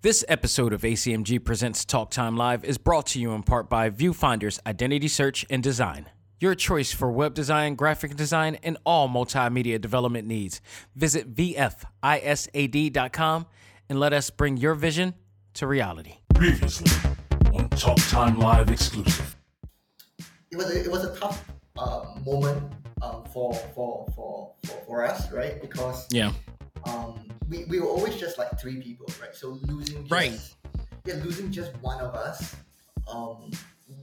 This episode of ACMG Presents Talk Time Live is brought to you in part by Viewfinders Identity Search and Design, your choice for web design, graphic design, and all multimedia development needs. Visit vfisad.com and let us bring your vision to reality. Previously on Talk Time Live exclusive. It was a tough moment for us, right? Because we were always just like three people, right? So losing just one of us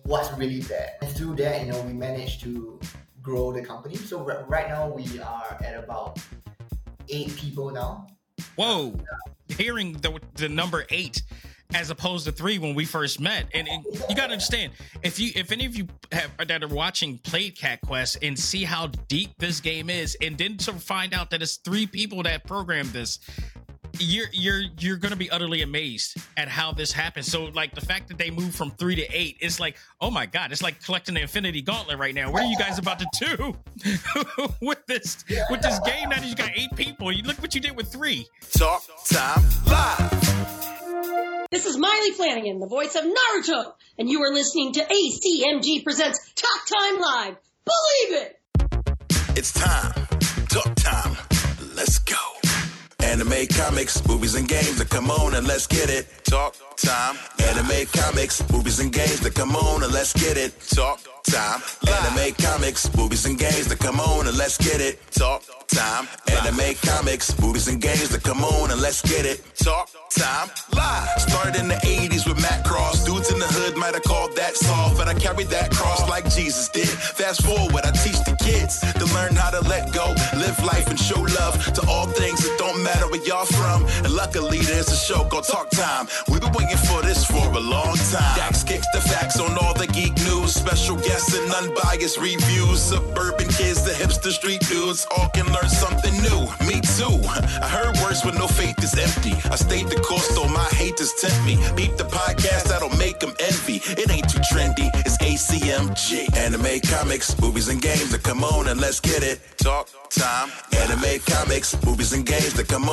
was really bad. And through that, we managed to grow the company. So right now we are at about 8 people now. Whoa! Hearing the number 8 as opposed to 3 when we first met, and you got to understand, if any of you that are watching played Cat Quest and see how deep this game is, and then to find out that it's 3 people that programmed this, you're gonna be utterly amazed at how this happened. So like the fact that they moved from 3 to 8, it's like, oh my god, it's like collecting the Infinity Gauntlet right now. What are you guys about to do with this game now that you got 8 people? You look what you did with 3. Talk Time Live. This is Miley Flanagan, the voice of Naruto, and you are listening to ACMG Presents Talk Time Live. Believe it. It's time. Talk time. Let's go. Anime, comics, movies, and games. That come on and let's get it. Talk time. Anime, comics, movies, and games. That come on and let's get it. Talk time. Anime, comics, movies, and games. That come on and let's get it. Talk time. Anime, comics, movies, and games. That come on and let's get it. Talk time. Live. Started in the 80s with Matt Cross. Dudes in the hood might have called that soft, but I carried that cross like Jesus did. Fast forward, I teach the kids to learn how to let go, live life, and show love to all things that don't matter where y'all from. And luckily, there's a show called Talk Time. We've been waiting for this for a long time. Dax kicks the facts on all the geek news, special guests and unbiased reviews. Suburban kids, the hipster street dudes, all can learn something new. Me too. I heard words when no faith is empty. I stayed the course, though my haters tempt me. Beep the podcast, that'll make them envy. It ain't too trendy. It's ACMG. Anime, comics, movies, and games. That come on and let's get it. Talk time. Anime, comics, movies, and games. That come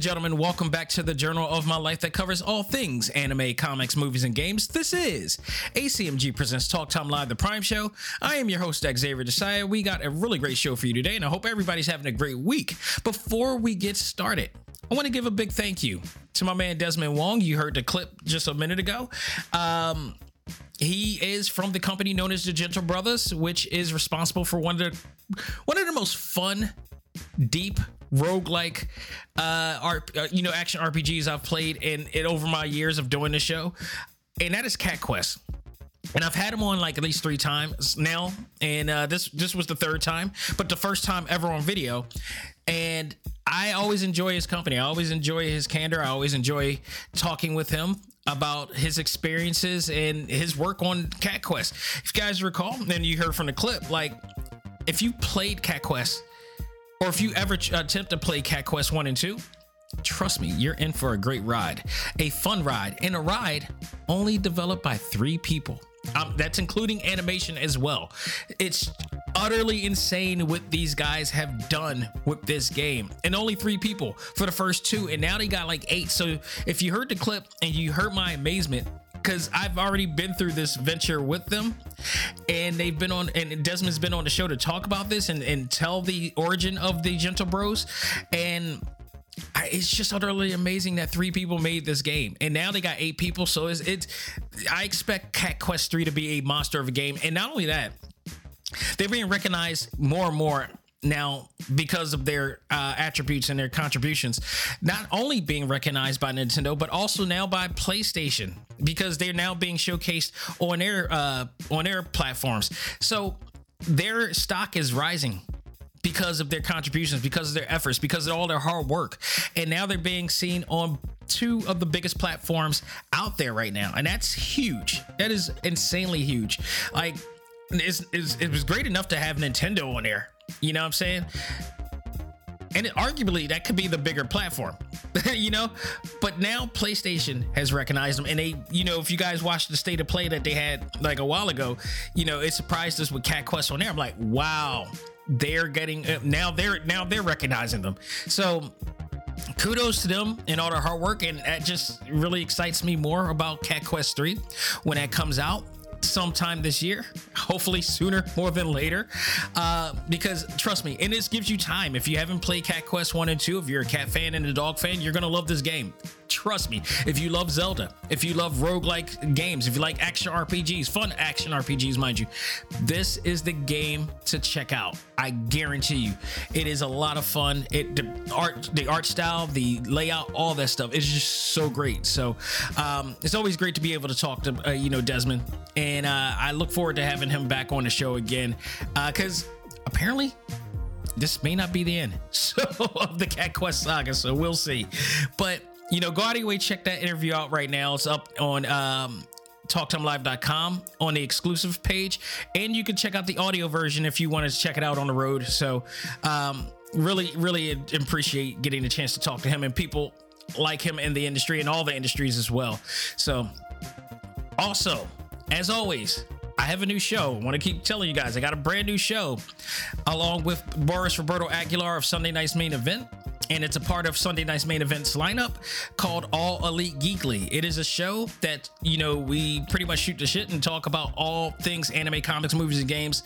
Gentlemen, welcome back to the journal of my life that covers all things anime, comics, movies, and games. This is ACMG Presents Talk Time Live, the Prime Show. I am your host, Xavier Desai. We got a really great show for you today, and I hope everybody's having a great week. Before we get started, I want to give a big thank you to my man Desmond Wong. You heard the clip just a minute ago. He is from the company known as the Gentle Brothers, which is responsible for one of the most fun, deep, roguelike action RPGs I've played in over my years of doing the show, and that is Cat Quest. And I've had him on like at least 3 times now, and this was the 3rd time, but the first time ever on video. And I always enjoy his company. I always enjoy his candor. I always enjoy talking with him about his experiences and his work on Cat Quest. If you guys recall, and you heard from the clip, like if you played Cat Quest, or if you ever attempt to play Cat Quest 1 and 2, trust me, you're in for a great ride, a fun ride, and a ride only developed by 3 people. That's including animation as well. It's utterly insane what these guys have done with this game, and only 3 people for the first 2, and now they got like 8. So if you heard the clip and you heard my amazement, because I've already been through this venture with them, and they've been on, and Desmond's been on the show to talk about this and tell the origin of the Gentle Bros. And it's just utterly amazing that 3 people made this game, and now they got 8 people. So it's I expect Cat Quest 3 to be a monster of a game. And not only that, they're being recognized more and more now because of their attributes and their contributions, not only being recognized by Nintendo, but also now by PlayStation, because they're now being showcased on their platforms. So their stock is rising. because of their contributions, because of their efforts, because of all their hard work. And now they're being seen on two of the biggest platforms out there right now. And that's huge. That is insanely huge. Like, it was great enough to have Nintendo on there. You know what I'm saying? And arguably, that could be the bigger platform, you know? But now PlayStation has recognized them. And they, you know, if you guys watched the State of Play that they had like a while ago, you know, it surprised us with Cat Quest on there. I'm like, wow, they're getting, now they're recognizing them. So kudos to them and all their hard work. And that just really excites me more about Cat Quest 3 when that comes out sometime this year, hopefully sooner more than later, because trust me, and this gives you time. If you haven't played Cat Quest 1 and 2, if you're a cat fan and a dog fan, you're gonna love this game. Trust me. If you love Zelda, if you love roguelike games, if you like action RPGs, fun action RPGs, mind you, this is the game to check out. I guarantee you. It is a lot of fun. The art style, the layout, all that stuff is just so great. So it's always great to be able to talk to, Desmond. And I look forward to having him back on the show again, because apparently this may not be the end of the Cat Quest saga. So we'll see. But, go out of your way, check that interview out right now. It's up on TalkTimeLive.com on the exclusive page. And you can check out the audio version if you want to check it out on the road. So really, really appreciate getting the chance to talk to him and people like him in the industry and all the industries as well. So also, as always, I have a new show. I want to keep telling you guys, I got a brand new show along with Boris Roberto Aguilar of Sunday Night's Main Event. And it's a part of Sunday Night's Main Event's lineup called All Elite Geekly. It is a show that, we pretty much shoot the shit and talk about all things anime, comics, movies, and games.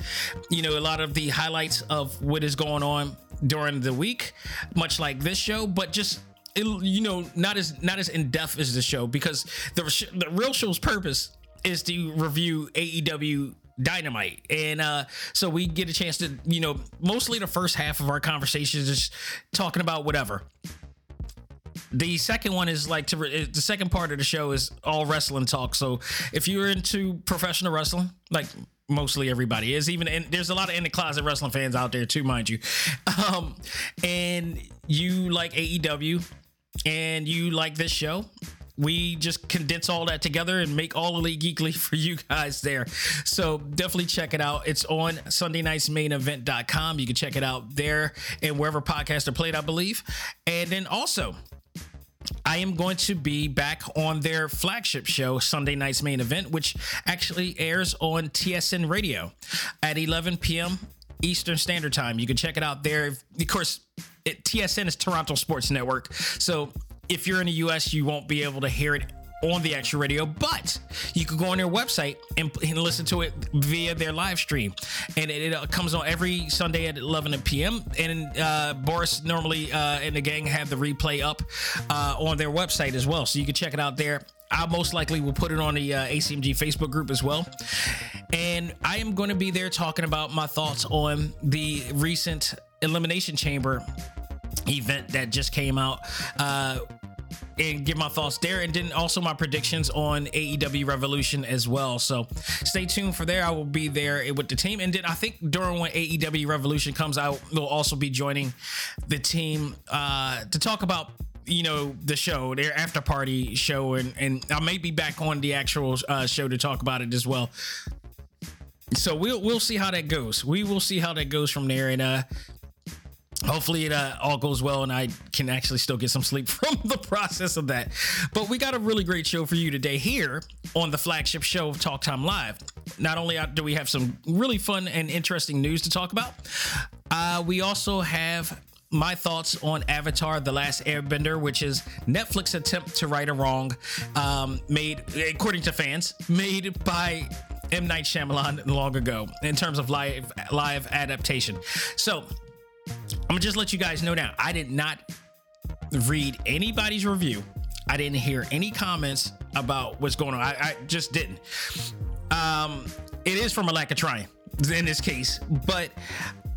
A lot of the highlights of what is going on during the week, much like this show, but just, not as in-depth as the show, because the real show's purpose is to review AEW Dynamite. And so we get a chance to, mostly the first half of our conversations is talking about whatever. The second one is the second part of the show is all wrestling talk. So if you're into professional wrestling, like mostly everybody is, and there's a lot of in the closet wrestling fans out there too, mind you. And you like AEW and you like this show, we just condense all that together and make All Elite Geekly for you guys there. So definitely check it out. It's on SundayNightsMainEvent.com. You can check it out there and wherever podcasts are played, I believe. And then also, I am going to be back on their flagship show, Sunday Night's Main Event, which actually airs on TSN Radio at 11 p.m. Eastern Standard Time. You can check it out there. Of course, TSN is Toronto Sports Network. So if you're in the US, you won't be able to hear it on the actual radio, but you can go on their website and listen to it via their live stream. And it comes on every Sunday at 11 p.m. And Boris normally and the gang have the replay up on their website as well. So you can check it out there. I most likely will put it on the ACMG Facebook group as well. And I am going to be there talking about my thoughts on the recent Elimination Chamber event that just came out, and give my thoughts there, and then also my predictions on AEW Revolution as well. So stay tuned for there. I will be there with the team, and then I think during when AEW Revolution comes out, we'll also be joining the team to talk about the show, their after party show, and I may be back on the actual show to talk about it as well. So we'll see how that goes. We will see how that goes from there, and hopefully it all goes well and I can actually still get some sleep from the process of that. But we got a really great show for you today here on the flagship show of Talk Time Live. Not only do we have some really fun and interesting news to talk about, we also have my thoughts on Avatar The Last Airbender, which is Netflix's attempt to right a wrong, made, according to fans, made by M. Night Shyamalan long ago in terms of live adaptation. So I'm gonna just let you guys know now, I did not read anybody's review. I didn't hear any comments about what's going on. I just didn't. It is from a lack of trying in this case, but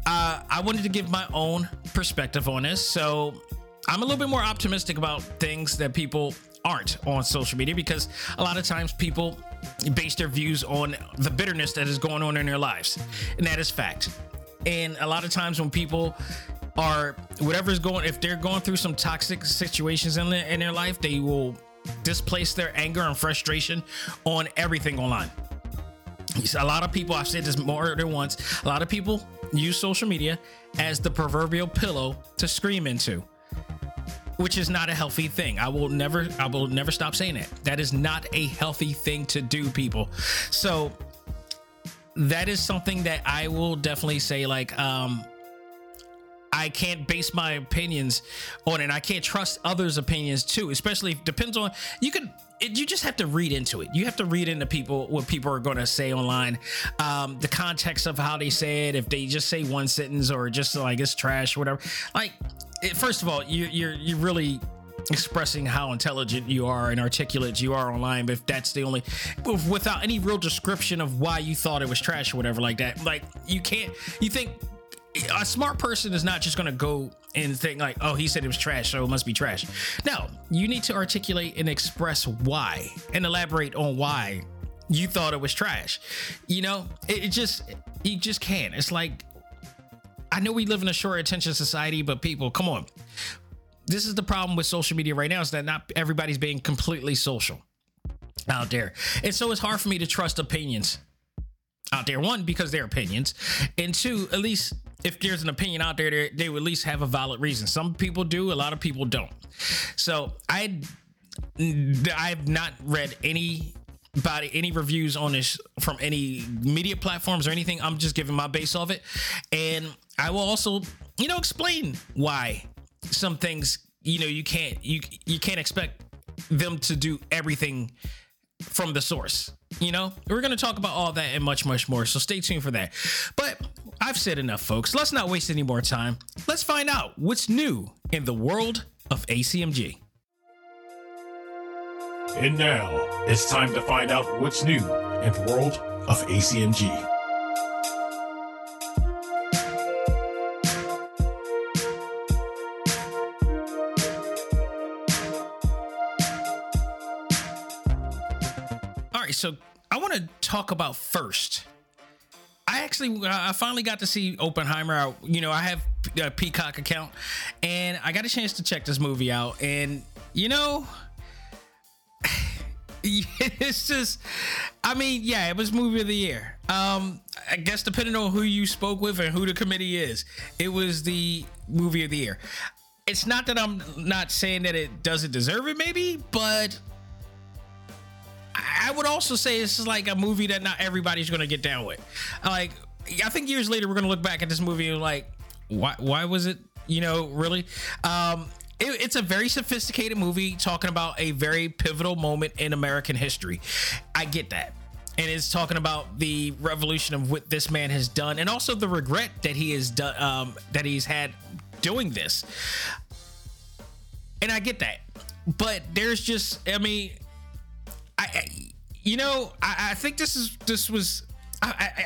I wanted to give my own perspective on this. So I'm a little bit more optimistic about things that people aren't on social media, because a lot of times people base their views on the bitterness that is going on in their lives. And that is fact. And a lot of times when people are, whatever's going, if they're going through some toxic situations in their life, they will displace their anger and frustration on everything online. A lot of people, I've said this more than once, a lot of people use social media as the proverbial pillow to scream into, which is not a healthy thing. I will never stop saying that. That is not a healthy thing to do, people. So that is something that I will definitely say, like, I can't base my opinions on it. And I can't trust others' opinions too, especially if depends on, you just have to read into it. You have to read into people, what people are going to say online, the context of how they say it. If they just say one sentence or just like it's trash, whatever, like, first of all, you're really expressing how intelligent you are and articulate you are online, but if that's the only, without any real description of why you thought it was trash or whatever like that, like, you can't, you think a smart person is not just going to go and think like, oh, he said it was trash, so it must be trash. No, you need to articulate and express why and elaborate on why you thought it was trash. You know, you just can't. It's like, I know we live in a short attention society, but people, come on. This is the problem with social media right now, is that not everybody's being completely social out there. And so it's hard for me to trust opinions out there. One, because they're opinions. And two, at least if there's an opinion out there, they will at least have a valid reason. Some people do, a lot of people don't. So I've not read any reviews on this from any media platforms or anything. I'm just giving my base of it. And I will also, explain why some things, you can't expect them to do everything from the source. We're going to talk about all that and much, much more. So stay tuned for that. But I've said enough, folks. Let's not waste any more time. Let's find out what's new in the world of ACMG. And now it's time to find out what's new in the world of ACMG. So I want to talk about first, I finally got to see Oppenheimer. I have a Peacock account and I got a chance to check this movie out, and it's just, it was movie of the year. I guess depending on who you spoke with and who the committee is, it was the movie of the year. It's not that I'm not saying that it doesn't deserve it, maybe, but I would also say this is like a movie that not everybody's going to get down with. Like, I think years later, we're going to look back at this movie and like, why was it, really? It's a very sophisticated movie talking about a very pivotal moment in American history. I get that. And it's talking about the revolution of what this man has done, and also the regret that he has done, that he's had doing this. And I get that. But there's just, I think this was,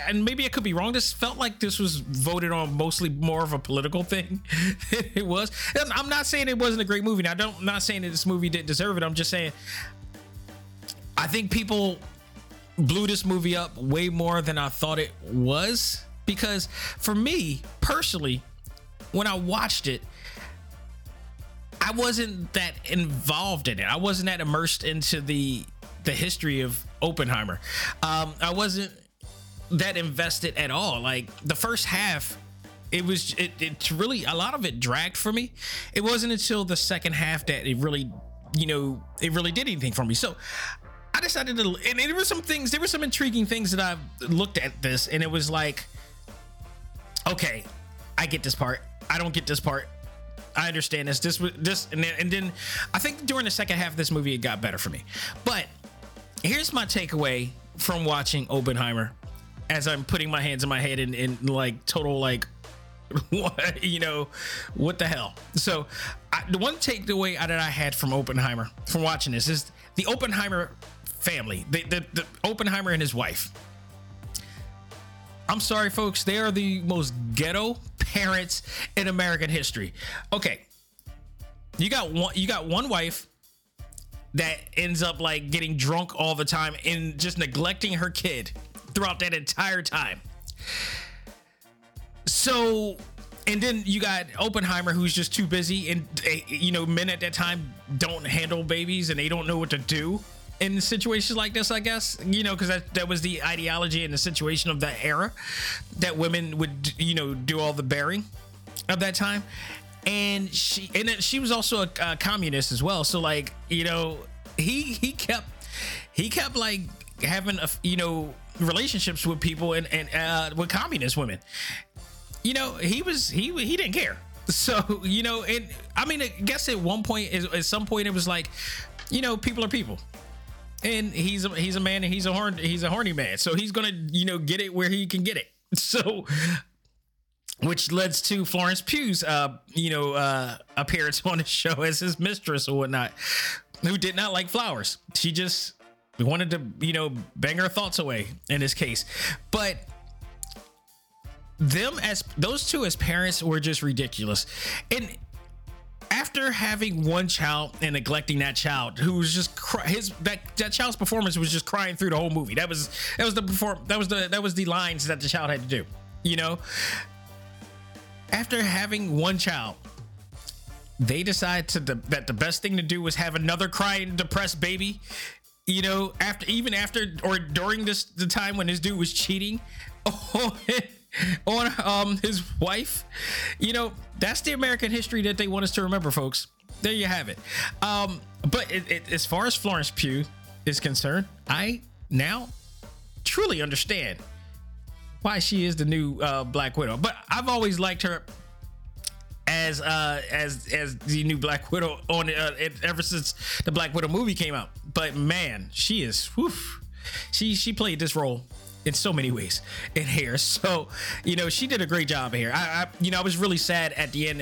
and maybe I could be wrong. This felt like this was voted on mostly more of a political thing than it was. And I'm not saying it wasn't a great movie. Now, I'm not saying that this movie didn't deserve it. I'm just saying, I think people blew this movie up way more than I thought it was, because for me personally, when I watched it, I wasn't that involved in it. I wasn't that immersed into the history of Oppenheimer. I wasn't that invested at all. Like, the first half, it's really, a lot of it dragged for me. It wasn't until the second half that it really, it really did anything for me. So I decided to, and there were some intriguing things that I looked at this, and it was like, okay, I get this part. I don't get this part. I understand this. And then I think during the second half of this movie, it got better for me. But here's my takeaway from watching Oppenheimer, as I'm putting my hands in my head and like total, like, what the hell? So the one takeaway that I had from Oppenheimer, from watching this, is the Oppenheimer family, the Oppenheimer and his wife. I'm sorry, folks. They are the most ghetto parents in American history. Okay. You got one wife that ends up like getting drunk all the time and just neglecting her kid throughout that entire time. So, and then you got Oppenheimer, who's just too busy, and you know, men at that time don't handle babies, and they don't know what to do in situations like this, I guess, you know, because that was the ideology and the situation of that era, that women would, you know, do all the bearing of that time. And she was also a communist as well. So, like, you know, he kept like having a, you know, relationships with people and with communist women. You know, he didn't care. So, you know, and I mean, I guess at some point it was like, you know, people are people. And he's a man, and he's a horny man. So he's going to, you know, get it where he can get it. So, which leads to Florence Pugh's, appearance on the show as his mistress or whatnot, who did not like flowers. She just wanted to, you know, bang her thoughts away in this case. But them as those two as parents were just ridiculous. And after having one child and neglecting that child, who was just that child's performance was just crying through the whole movie. That was the lines that the child had to do, you know. After having one child, they decided that the best thing to do was have another crying, depressed baby, you know, during the time when this dude was cheating on his wife. You know, that's the American history that they want us to remember, folks. There you have it. But as far as Florence Pugh is concerned, I now truly understand why she is the new Black Widow. But I've always liked her as the new Black Widow ever since the Black Widow movie came out. But man, she is she played this role in so many ways in here. So, you know, she did a great job here. I you know, I was really sad at the end,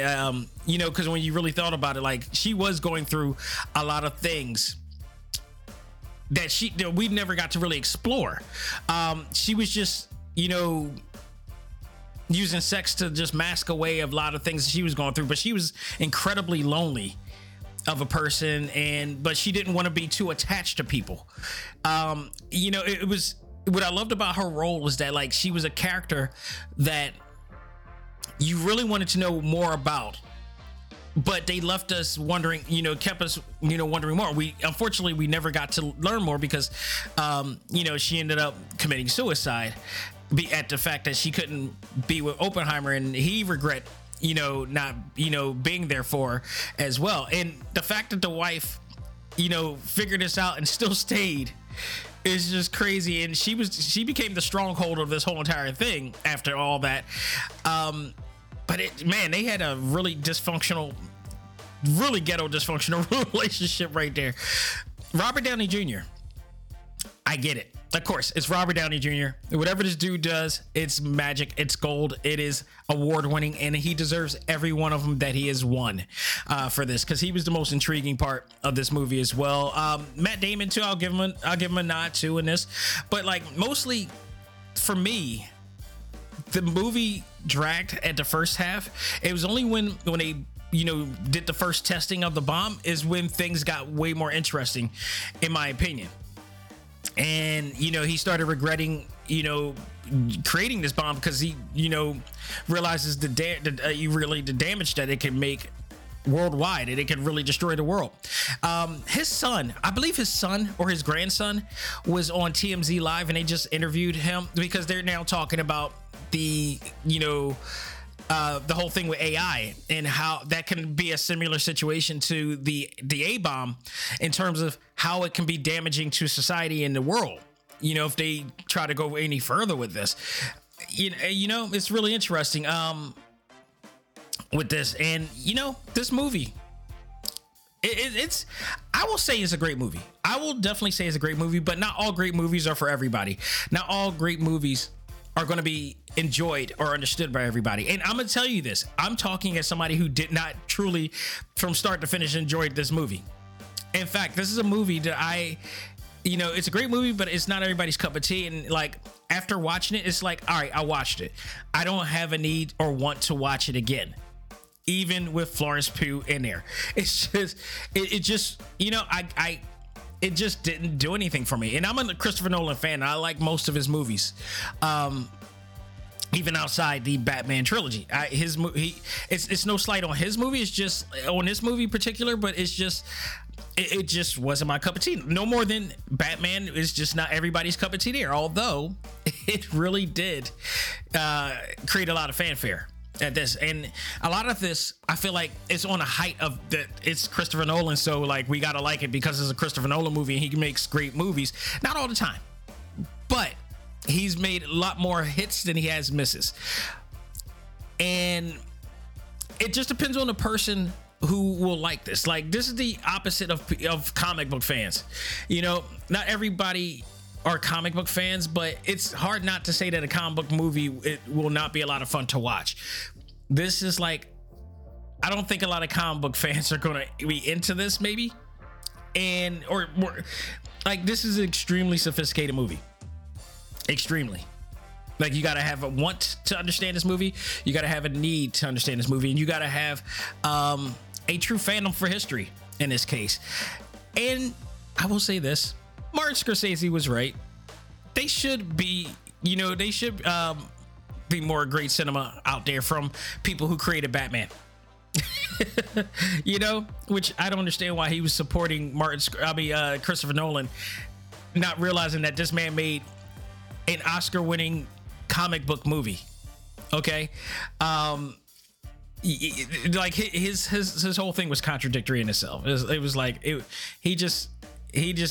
you know, because when you really thought about it, like, she was going through a lot of things that we never got to really explore. She was just, you know, using sex to just mask away a lot of things that she was going through, but she was incredibly lonely of a person, but she didn't want to be too attached to people. You know, it was, what I loved about her role was that, like, she was a character that you really wanted to know more about, but they left us wondering, you know, kept us, you know, wondering more. Unfortunately, we never got to learn more because, you know, she ended up committing suicide at the fact that she couldn't be with Oppenheimer, and he regret, you know, not, you know, being there for her as well. And the fact that the wife, you know, figured this out and still stayed is just crazy. And she became the stronghold of this whole entire thing after all that. But man, they had a really dysfunctional, really ghetto dysfunctional relationship right there. Robert Downey Jr., I get it. Of course, it's Robert Downey Jr. Whatever this dude does, it's magic, it's gold, it is award-winning, and he deserves every one of them that he has won for this, because he was the most intriguing part of this movie as well. Matt Damon too, I'll give him a nod too in this, but like mostly for me, the movie dragged at the first half. It was only when they, you know, did the first testing of the bomb is when things got way more interesting, in my opinion. And, you know, he started regretting, you know, creating this bomb because he, you know, realizes the damage that it can make worldwide, and it could really destroy the world. His son, I believe his son or his grandson, was on TMZ Live, and they just interviewed him because they're now talking about the, you know, the whole thing with AI and how that can be a similar situation to the A-bomb in terms of how it can be damaging to society and the world, you know, if they try to go any further with this. You know, it's really interesting with this. And, you know, this movie, I will say it's a great movie. I will definitely say it's a great movie, but not all great movies are for everybody. Not all great movies are going to be enjoyed or understood by everybody. And I'm going to tell you this, I'm talking as somebody who did not truly from start to finish enjoyed this movie. In fact, this is a movie that I, you know, it's a great movie, but it's not everybody's cup of tea. And like, after watching it, it's like, all right, I watched it. I don't have a need or want to watch it again, even with Florence Pugh in there. It's just, it just, you know, it just didn't do anything for me. And I'm a Christopher Nolan fan. I like most of his movies. even outside the Batman trilogy. It's no slight on his movie. It's just on this movie in particular, but it's just, it just wasn't my cup of tea. No more than Batman is just not everybody's cup of tea there. Although it really did create a lot of fanfare at this. And a lot of this, I feel like it's on a height of that it's Christopher Nolan. So like, we got to like it because it's a Christopher Nolan movie and he makes great movies. Not all the time, but he's made a lot more hits than he has misses. And it just depends on the person who will like this. Like, this is the opposite of comic book fans. You know, not everybody are comic book fans, but it's hard not to say that a comic book movie, it will not be a lot of fun to watch. This is like, I don't think a lot of comic book fans are going to be into this maybe. And, or more, like, this is an extremely sophisticated movie. Extremely. Like, you got to have a want to understand this movie. You got to have a need to understand this movie, and you got to have a true fandom for history in this case. And I will say this, Martin Scorsese was right. They should be, you know, they should be more great cinema out there from people who created Batman. You know, which I don't understand why he was supporting Christopher Nolan, not realizing that this man made an Oscar-winning comic book movie. Okay, like his whole thing was contradictory in itself. He just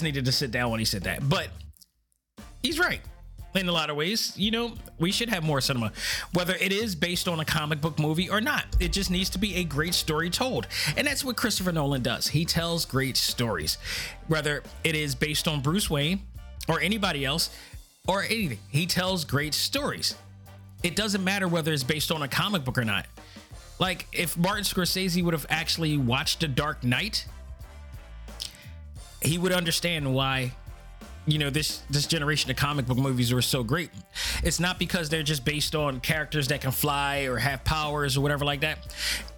needed to sit down when he said that. But he's right in a lot of ways. You know, we should have more cinema, whether it is based on a comic book movie or not. It just needs to be a great story told, and that's what Christopher Nolan does. He tells great stories, whether it is based on Bruce Wayne or anybody else. Or anything. He tells great stories. It doesn't matter whether it's based on a comic book or not. Like, if Martin Scorsese would have actually watched The Dark Knight, he would understand why, you know, this generation of comic book movies were so great. It's not because they're just based on characters that can fly or have powers or whatever like that.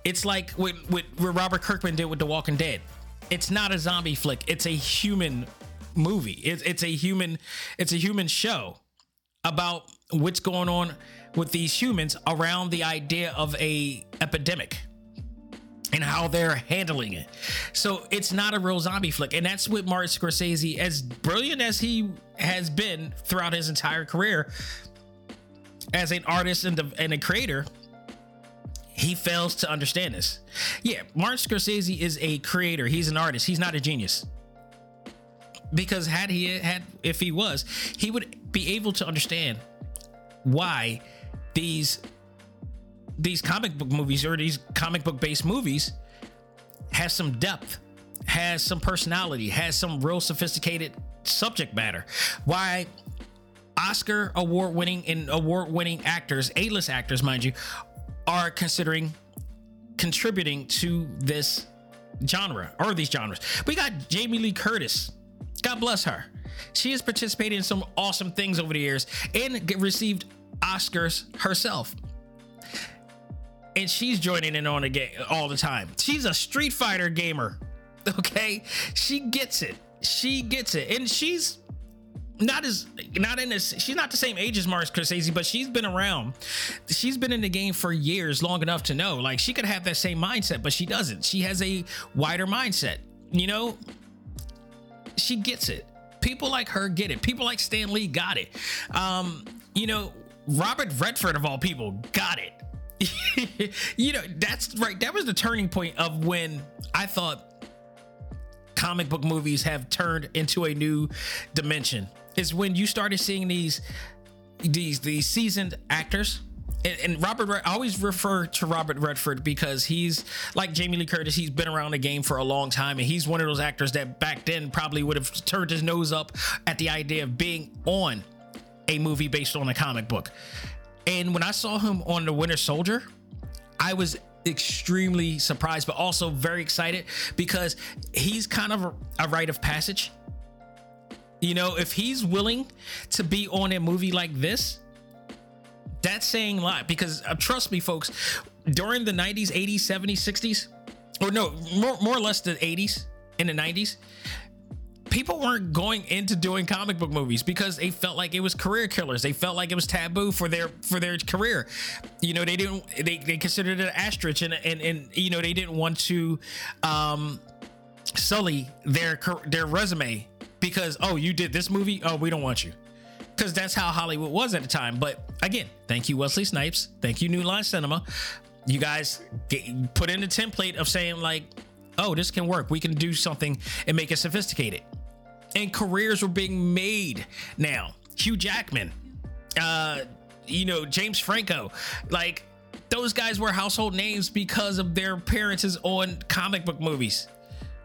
It's like what Robert Kirkman did with The Walking Dead. It's not a zombie flick. It's a human movie. It's a human show about what's going on with these humans around the idea of a epidemic and how they're handling it. So it's not a real zombie flick, and that's what Martin Scorsese, as brilliant as he has been throughout his entire career as an artist and a creator, he fails to understand this. Yeah, Martin Scorsese is a creator. He's an artist. He's not a genius. Because if he was, he would be able to understand why these comic book movies or these comic book based movies has some depth, has some personality, has some real sophisticated subject matter. Why Oscar award winning actors, A-list actors, mind you, are considering contributing to this genre or these genres. We got Jamie Lee Curtis. God bless her. She has participated in some awesome things over the years and received Oscars herself. And she's joining in on a game all the time. She's a Street Fighter gamer. Okay. She gets it. And she's she's not the same age as Martin Scorsese, but she's been around. She's been in the game for years, long enough to know, like, she could have that same mindset, but she doesn't. She has a wider mindset, you know? She gets it. People like her get it. People like Stan Lee got it. You know, Robert Redford of all people got it. You know, that's right. That was the turning point of when I thought comic book movies have turned into a new dimension. It's when you started seeing these seasoned actors. And I always refer to Robert Redford because he's like Jamie Lee Curtis. He's been around the game for a long time, and he's one of those actors that back then probably would have turned his nose up at the idea of being on a movie based on a comic book. And when I saw him on The Winter Soldier, I was extremely surprised, but also very excited because he's kind of a rite of passage. You know, if he's willing to be on a movie like this, that's saying a lot, because trust me, folks, during the 90s, 80s, 70s, 60s, or no, more or less the 80s and the 90s, people weren't going into doing comic book movies because they felt like it was career killers. They felt like it was taboo for their career. You know, they didn't, they considered it an asterisk, and you know, they didn't want to sully their resume because, oh, you did this movie, oh, we don't want you. Because that's how Hollywood was at the time. But again, thank you, Wesley Snipes. Thank you, New Line Cinema. You guys put in a template of saying like, oh, this can work. We can do something and make it sophisticated. And careers were being made now. Hugh Jackman, you know, James Franco, like those guys were household names because of their appearances on comic book movies.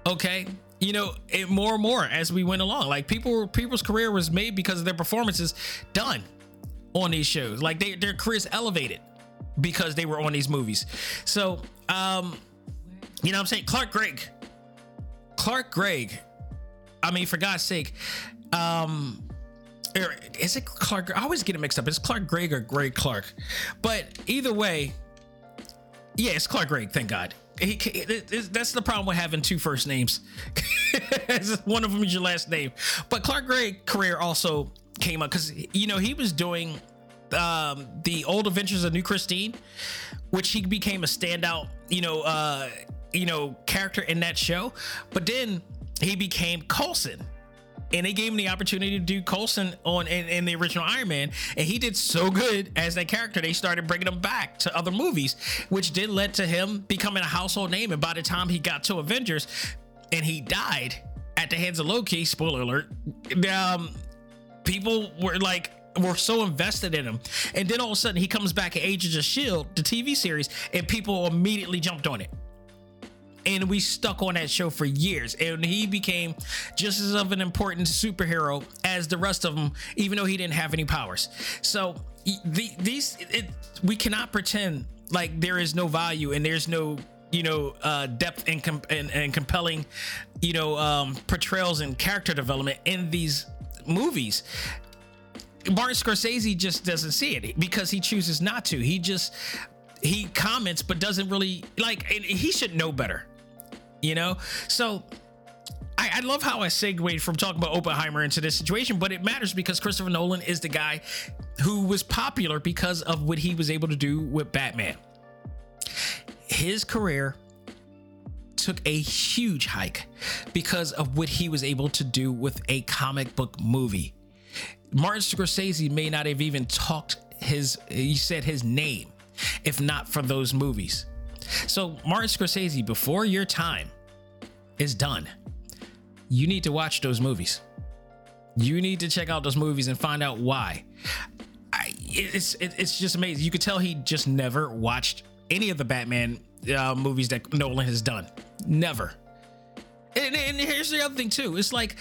Okay. You know, it more and more as we went along, like people's career was made because of their performances done on these shows. Like their careers elevated because they were on these movies. So, you know what I'm saying? Clark Gregg. I mean, for God's sake, is it Clark Gregg? I always get it mixed up. It's Clark Gregg or Greg Clark, but either way, yeah, it's Clark Gregg. Thank God. That's the problem with having two first names. One of them is your last name. But Clark Gregg's career also came up because, you know, he was doing the Old Adventures of New Christine, which he became a standout, you know, character in that show. But then he became Coulson, and they gave him the opportunity to do Coulson on in the original Iron Man, and he did so good as that character they started bringing him back to other movies, which did led to him becoming a household name. And by the time he got to Avengers and he died at the hands of Loki, spoiler alert, people were so invested in him. And then all of a sudden he comes back in Agents of S.H.I.E.L.D., the TV series, and people immediately jumped on it. And we stuck on that show for years, and he became just as of an important superhero as the rest of them, even though he didn't have any powers. So we cannot pretend like there is no value and there's no, you know, depth and compelling, you know, portrayals and character development in these movies. Martin Scorsese just doesn't see it because he chooses not to. He comments, but doesn't really like, and he should know better, you know? So I love how I segued from talking about Oppenheimer into this situation, but it matters because Christopher Nolan is the guy who was popular because of what he was able to do with Batman. His career took a huge hike because of what he was able to do with a comic book movie. Martin Scorsese may not have even said his name if not for those movies. So Martin Scorsese, before your time is done, you need to watch those movies. You need to check out those movies and find out why. It's just amazing. You could tell he just never watched any of the Batman movies that Nolan has done. Never. And here's the other thing too. It's like,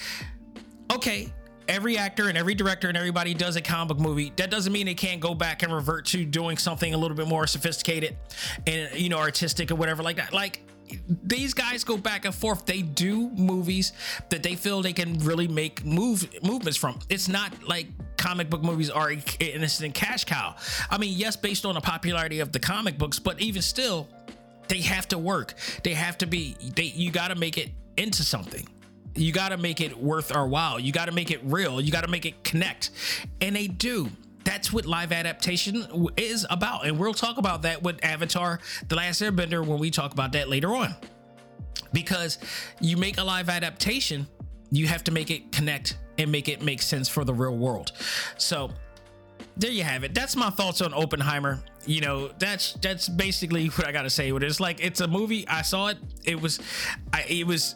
okay, every actor and every director and everybody does a comic book movie. That doesn't mean they can't go back and revert to doing something a little bit more sophisticated and, you know, artistic or whatever like that. Like these guys go back and forth. They do movies that they feel they can really make movements from. It's not like comic book movies are an instant cash cow. I mean, yes, based on the popularity of the comic books, but even still, they have to work. They have to be, you got to make it into something. You got to make it worth our while. You got to make it real. You got to make it connect. And they do. That's what live adaptation is about. And we'll talk about that with Avatar The Last Airbender when we talk about that later on. Because you make a live adaptation, you have to make it connect and make it make sense for the real world. So there you have it. That's my thoughts on Oppenheimer. You know, that's basically what I gotta say. What it's like, it's a movie. I saw it. It was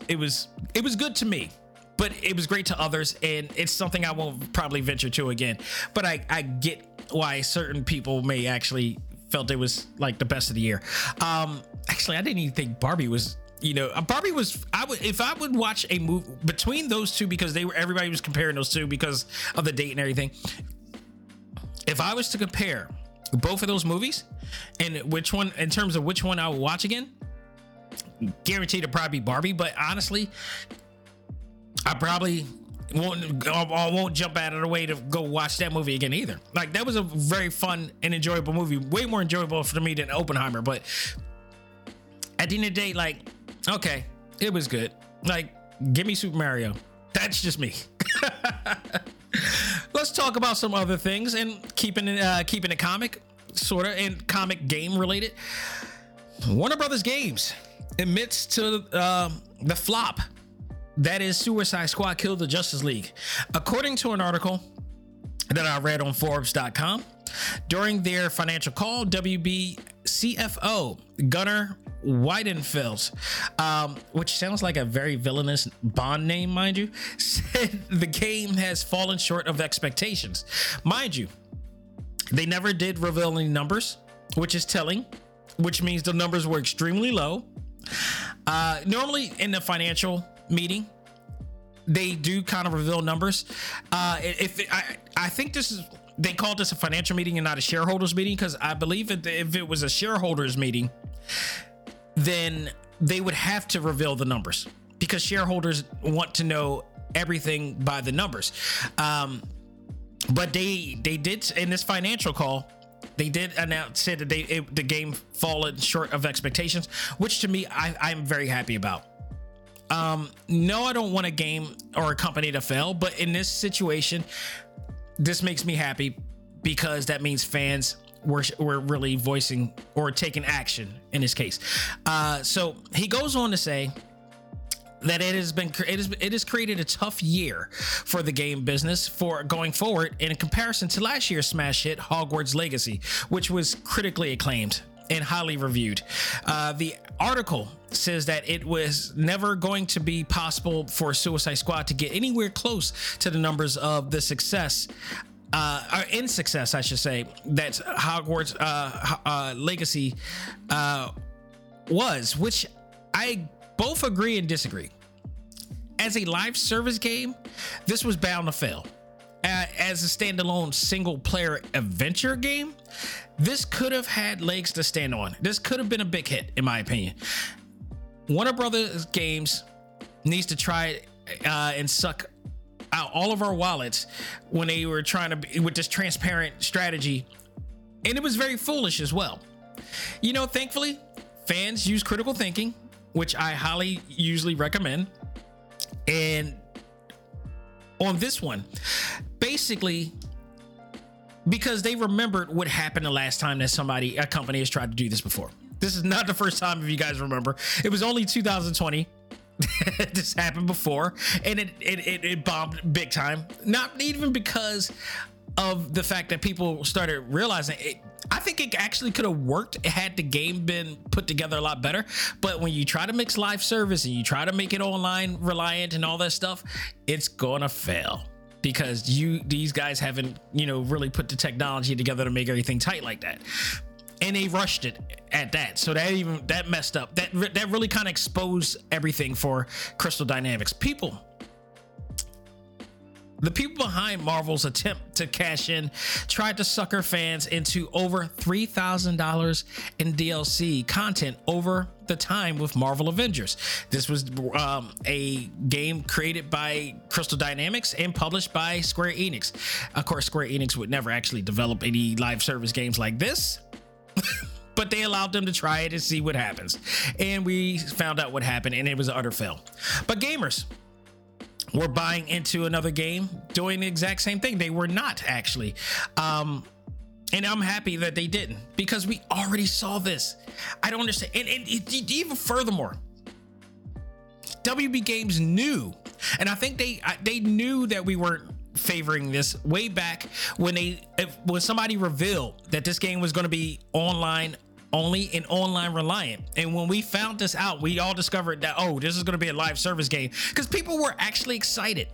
good to me, but it was great to others, and it's something I won't probably venture to again. But I get why certain people may actually felt it was like the best of the year. Actually, I didn't even think Barbie was. You know, Barbie was, if I would watch a movie between those two, because everybody was comparing those two because of the date and everything. If I was to compare both of those movies and which one in terms of which one I would watch again, guaranteed it'd probably be Barbie. But honestly, I probably won't jump out of the way to go watch that movie again either. Like that was a very fun and enjoyable movie, way more enjoyable for me than Oppenheimer. But at the end of the day, like, okay, it was good. Like, give me Super Mario. That's just me. Let's talk about some other things and keeping it comic, sort of, and comic game related. Warner Brothers Games admits to the flop that is Suicide Squad Killed the Justice League. According to an article that I read on Forbes.com, during their financial call, WB CFO Gunnar Wiedenfels, which sounds like a very villainous Bond name, mind you, said the game has fallen short of expectations. Mind you, they never did reveal any numbers, which is telling, which means the numbers were extremely low. Normally in the financial meeting, they do kind of reveal numbers. I think this is, they called this a financial meeting and not a shareholders meeting, because I believe if it was a shareholders meeting, then they would have to reveal the numbers, because shareholders want to know everything by the numbers. But they did in this financial call, they did announce, said that the game fallen short of expectations, which to me, I'm very happy about. No, I don't want a game or a company to fail, but in this situation, this makes me happy, because that means fans were really voicing or taking action in this case. So he goes on to say that it has created a tough year for the game business for going forward in comparison to last year's smash hit Hogwarts Legacy, which was critically acclaimed and highly reviewed. The article says that it was never going to be possible for Suicide Squad to get anywhere close to the numbers of the success, that Hogwarts Legacy was, which I both agree and disagree. As a live service game, this was bound to fail. As a standalone single player adventure game, this could have had legs to stand on. This could have been a big hit, in my opinion. Warner Brothers Games needs to try and suck out all of our wallets when they were trying to be with this transparent strategy. And it was very foolish as well. You know, thankfully, fans use critical thinking, which I highly usually recommend. And on this one, basically, because they remembered what happened the last time that a company has tried to do this before. This is not the first time, if you guys remember. It was only 2020. This happened before, and it bombed big time. Not even because of the fact that people started realizing it. I think it actually could have worked had the game been put together a lot better. But when you try to mix live service and you try to make it online reliant and all that stuff, it's gonna fail, because these guys haven't, really put the technology together to make everything tight like that. And they rushed it at that. So that messed up. That really kind of exposed everything for Crystal Dynamics. The people behind Marvel's attempt to cash in tried to sucker fans into over $3,000 in DLC content over the time with Marvel Avengers. This was a game created by Crystal Dynamics and published by Square Enix. Of course, Square Enix would never actually develop any live service games like this, but they allowed them to try it and see what happens. And we found out what happened, and it was an utter fail. But gamers, we're buying into another game doing the exact same thing. They were not actually. And I'm happy that they didn't, because we already saw this. I don't understand. And even furthermore, WB Games knew, and I think they knew that we weren't favoring this way back when somebody revealed that this game was going to be online only and online reliant. And when we found this out, we all discovered that, this is going to be a live service game, because people were actually excited.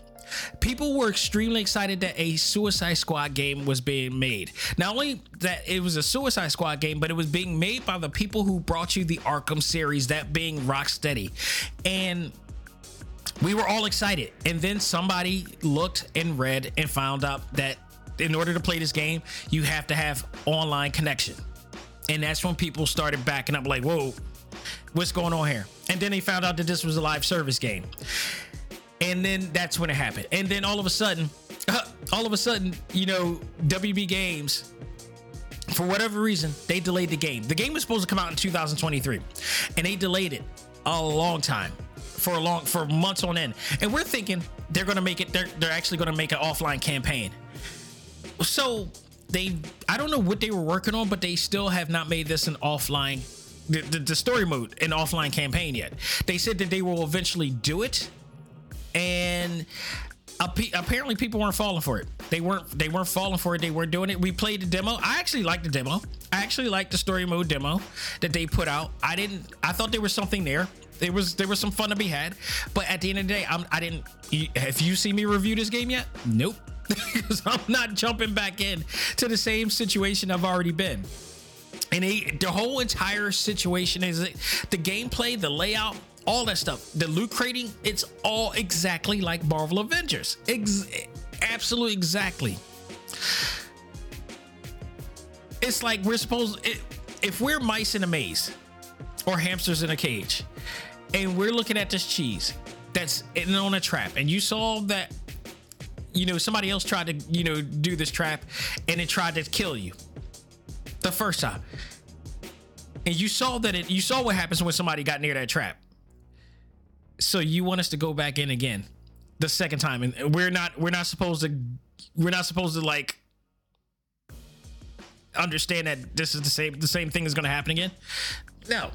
People were extremely excited that a Suicide Squad game was being made. Not only that it was a Suicide Squad game, but it was being made by the people who brought you the Arkham series, that being Rocksteady. And we were all excited. And then somebody looked and read and found out that in order to play this game, you have to have online connection. And that's when people started backing up like, whoa, what's going on here? And then they found out that this was a live service game. And then that's when it happened. And then all of a sudden, WB Games, for whatever reason, they delayed the game. The game was supposed to come out in 2023, and they delayed it a long time for months on end, and we're thinking they're gonna make it. They're actually gonna make an offline campaign. So I don't know what they were working on, but they still have not made this an offline, the story mode, an offline campaign yet. They said that they will eventually do it, and apparently people weren't falling for it. They weren't falling for it. They weren't doing it. We played the demo. I actually liked the demo. I actually liked the story mode demo that they put out. I thought there was something there. There was some fun to be had, but at the end of the day, have you seen me review this game yet? Nope. Because I'm not jumping back in to the same situation I've already been. And the whole entire situation is the gameplay, the layout, all that stuff, the loot crating, it's all exactly like Marvel Avengers. Absolutely exactly. It's like we're supposed, if we're mice in a maze or hamsters in a cage, and we're looking at this cheese that's in on a trap, and you saw that, you know, somebody else tried to, you know, do this trap and it tried to kill you the first time. And you saw what happens when somebody got near that trap. So you want us to go back in again the second time, and we're not supposed to like understand that this is the same thing is going to happen again. No.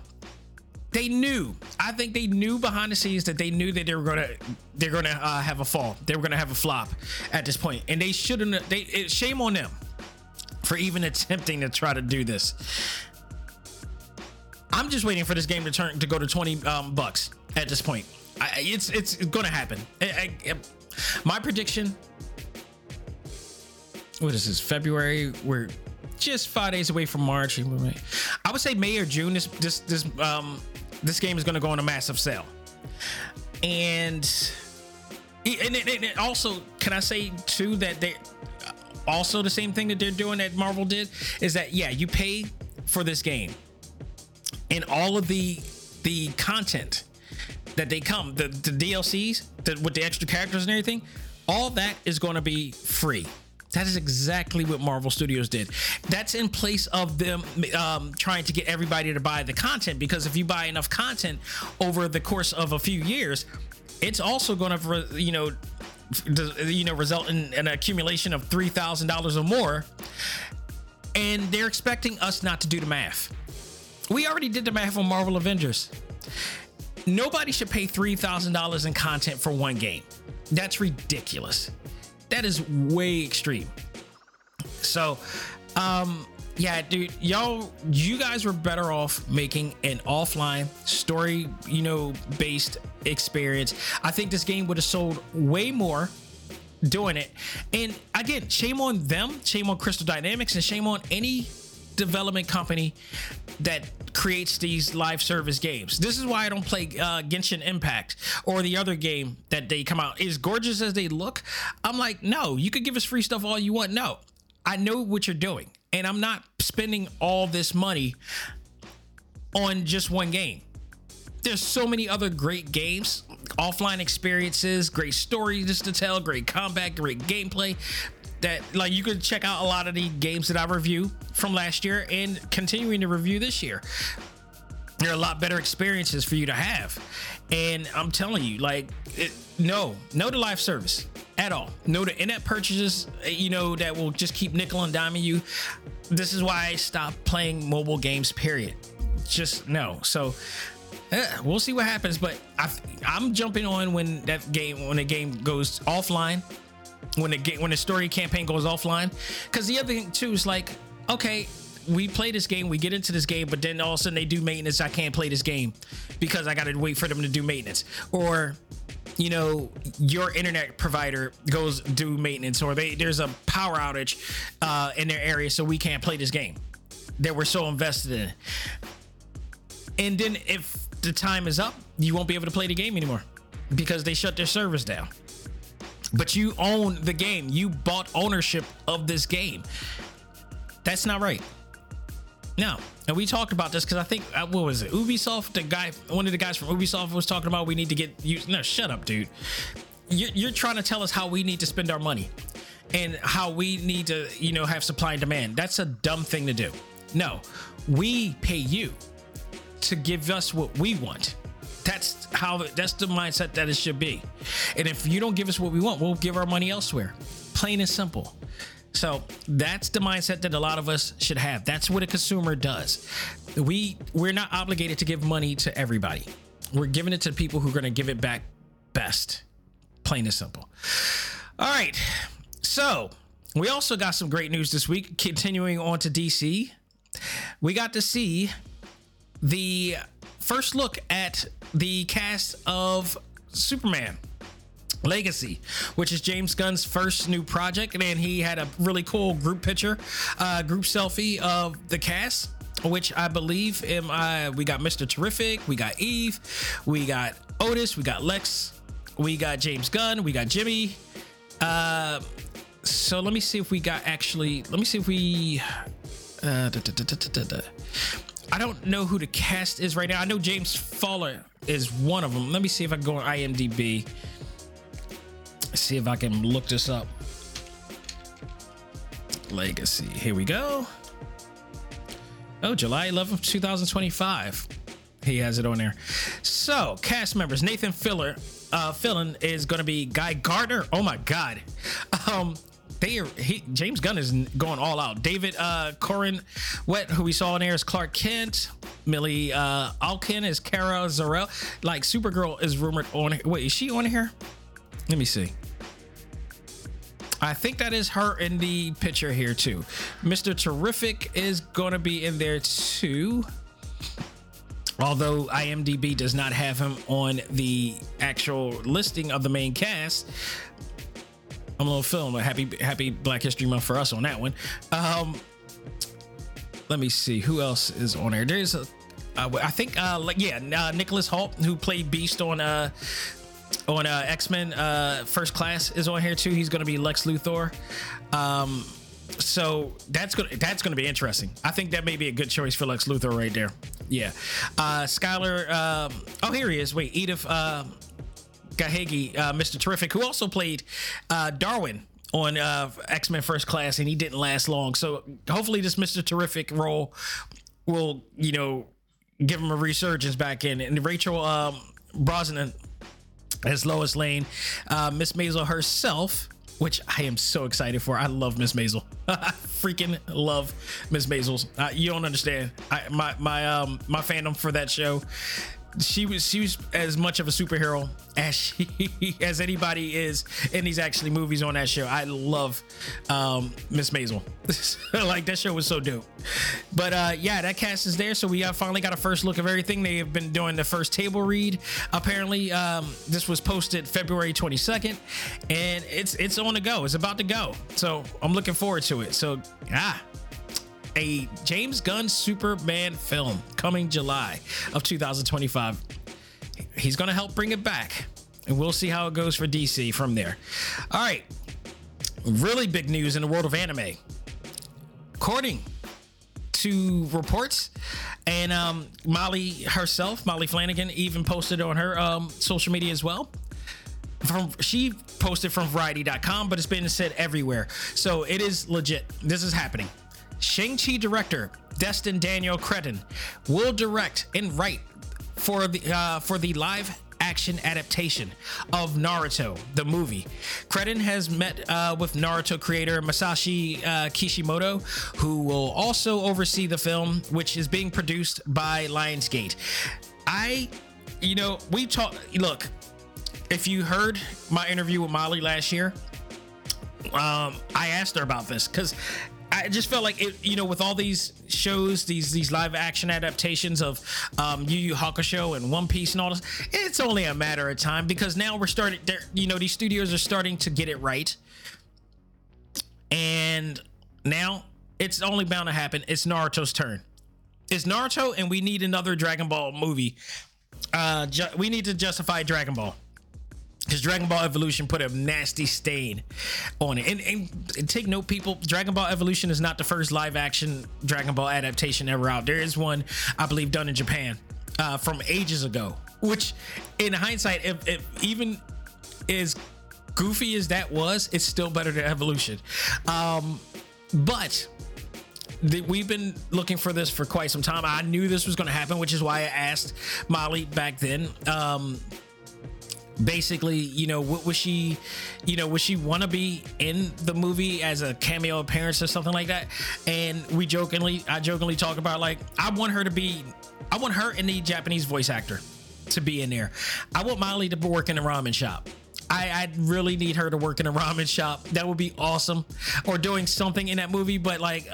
They knew. I think they knew behind the scenes that they knew that they're gonna have a fall. They were gonna have a flop at this point, and they shouldn't. Shame on them for even attempting to try to do this. I'm just waiting for this game to go to $20 at this point. It's gonna happen. My prediction. What is this? February? We're just 5 days away from March. I would say May or June. This game is going to go on a massive sale. And also, can I say too that they also the same thing that they're doing that Marvel did is that, yeah, you pay for this game and all of the content that they come, the DLCs with the extra characters and everything, all that is going to be free. That is exactly what Marvel Studios did. That's in place of them trying to get everybody to buy the content, because if you buy enough content over the course of a few years, it's also going to, result in an accumulation of $3,000 or more. And they're expecting us not to do the math. We already did the math on Marvel Avengers. Nobody should pay $3,000 in content for one game. That's ridiculous. That is way extreme. So, yeah, dude, you guys were better off making an offline story, based experience. I think this game would have sold way more doing it. And again, shame on them, shame on Crystal Dynamics, and shame on any development company that creates these live service games. This is why I don't play Genshin Impact or the other game that they come out. As gorgeous as they look, I'm like, no, you could give us free stuff all you want. No, I know what you're doing, and I'm not spending all this money on just one game. There's so many other great games, offline experiences, great stories to tell, great combat, great gameplay, that like you could check out a lot of the games that I review from last year and continuing to review this year. There are a lot better experiences for you to have. And I'm telling you, like, no to live service at all. No to in-app purchases, that will just keep nickel and diming you. This is why I stopped playing mobile games, period. Just no. So we'll see what happens. But I'm jumping on when the game goes offline. When the story campaign goes offline, because the other thing too is like, okay, we play this game, we get into this game, but then all of a sudden they do maintenance. I can't play this game because I got to wait for them to do maintenance, or your internet provider goes do maintenance, or there's a power outage in their area, so we can't play this game that we're so invested in. And then if the time is up, you won't be able to play the game anymore because they shut their servers down. But you own the game. You bought ownership of this game. That's not right. No. And we talked about this because I think, what was it? Ubisoft, one of the guys from Ubisoft was talking about we need to get used. No, shut up, dude. You're trying to tell us how we need to spend our money and how we need to, have supply and demand. That's a dumb thing to do. No, we pay you to give us what we want. That's the mindset that it should be. And if you don't give us what we want, we'll give our money elsewhere. Plain and simple. So that's the mindset that a lot of us should have. That's what a consumer does. We're not obligated to give money to everybody. We're giving it to people who are going to give it back best. Plain and simple. All right. So we also got some great news this week. Continuing on to DC, we got to see the first look at the cast of Superman Legacy, which is James Gunn's first new project, and then he had a really cool group picture, group selfie of the cast, which I believe we got Mr. Terrific, we got Eve, we got Otis, we got Lex, we got James Gunn, we got Jimmy. So let me see if we got I don't know who the cast is right now. I know James Fowler is one of them. Let me see if I can go on IMDb. See if I can look this up. Legacy. Here we go. Oh, July 11th, 2025. He has it on there. So, cast members. Nathan Fillion is going to be Guy Gardner. Oh my God. James Gunn is going all out. David Corenwet, who we saw in there, is Clark Kent. Millie Alkin is Kara Zor-El. Like, Supergirl is rumored on. Wait, is she on here? Let me see. I think that is her in the picture here too. Mr. Terrific is going to be in there too. Although IMDb does not have him on the actual listing of the main cast. I'm a little filmed. Happy Black History Month for us on that one. Let me see who else is on there. There's Nicholas Hoult, who played Beast on X-Men First Class, is on here too. He's going to be Lex Luthor. So that's going to be interesting. I think that may be a good choice for Lex Luthor right there. Yeah. Skylar. Oh, here he is. Wait, Edith Gahegi, Mr. Terrific, who also played Darwin on X-Men First Class, and he didn't last long. So hopefully this Mr. Terrific role will, give him a resurgence back in. And Rachel Brosnahan as Lois Lane, Miss Maisel herself, which I am so excited for. I love Miss Maisel. I freaking love Miss Maisel. You don't understand. My fandom for that show. She was as much of a superhero as anybody is in these actually movies on that show. I love Miss Maisel. Like, that show was so dope. But that cast is there. So we finally got a first look of everything. They have been doing the first table read. Apparently, this was posted February 22nd, and it's on the go. It's about to go. So I'm looking forward to it. So a James Gunn Superman film coming July of 2025. He's going to help bring it back, and we'll see how it goes for DC from there. All right. Really big news in the world of anime. According to reports, and Miley Flanagan even posted on her social media as well. She posted from variety.com, but it's been said everywhere. So it is legit. This is happening. Shang-Chi director Destin Daniel Cretton will direct and write for the live action adaptation of Naruto, the movie. Cretton has met with Naruto creator Masashi Kishimoto, who will also oversee the film, which is being produced by Lionsgate. Look, if you heard my interview with Molly last year, I asked her about this because I just felt like it, with all these shows, these live action adaptations of Yu Yu Hakusho and One Piece and all this, it's only a matter of time, because now we're starting there. These studios are starting to get it right, and now it's only bound to happen. It's Naruto's turn. It's Naruto, and we need another Dragon Ball movie. We need to justify Dragon Ball, because Dragon Ball Evolution put a nasty stain on it. And take note, people, Dragon Ball Evolution is not the first live action Dragon Ball adaptation ever out. There is one, I believe, done in Japan from ages ago, which in hindsight, if even as goofy as that was, it's still better than Evolution. But we've been looking for this for quite some time. I knew this was going to happen, which is why I asked Miley back then. Basically, you know, what was she, you know, would she want to be in the movie as a cameo appearance or something like that? And we I jokingly talk about, like, I want her and the Japanese voice actor to be in there. I want Miley to work in a ramen shop. I really need her to work in a ramen shop. That would be awesome, or doing something in that movie. But like,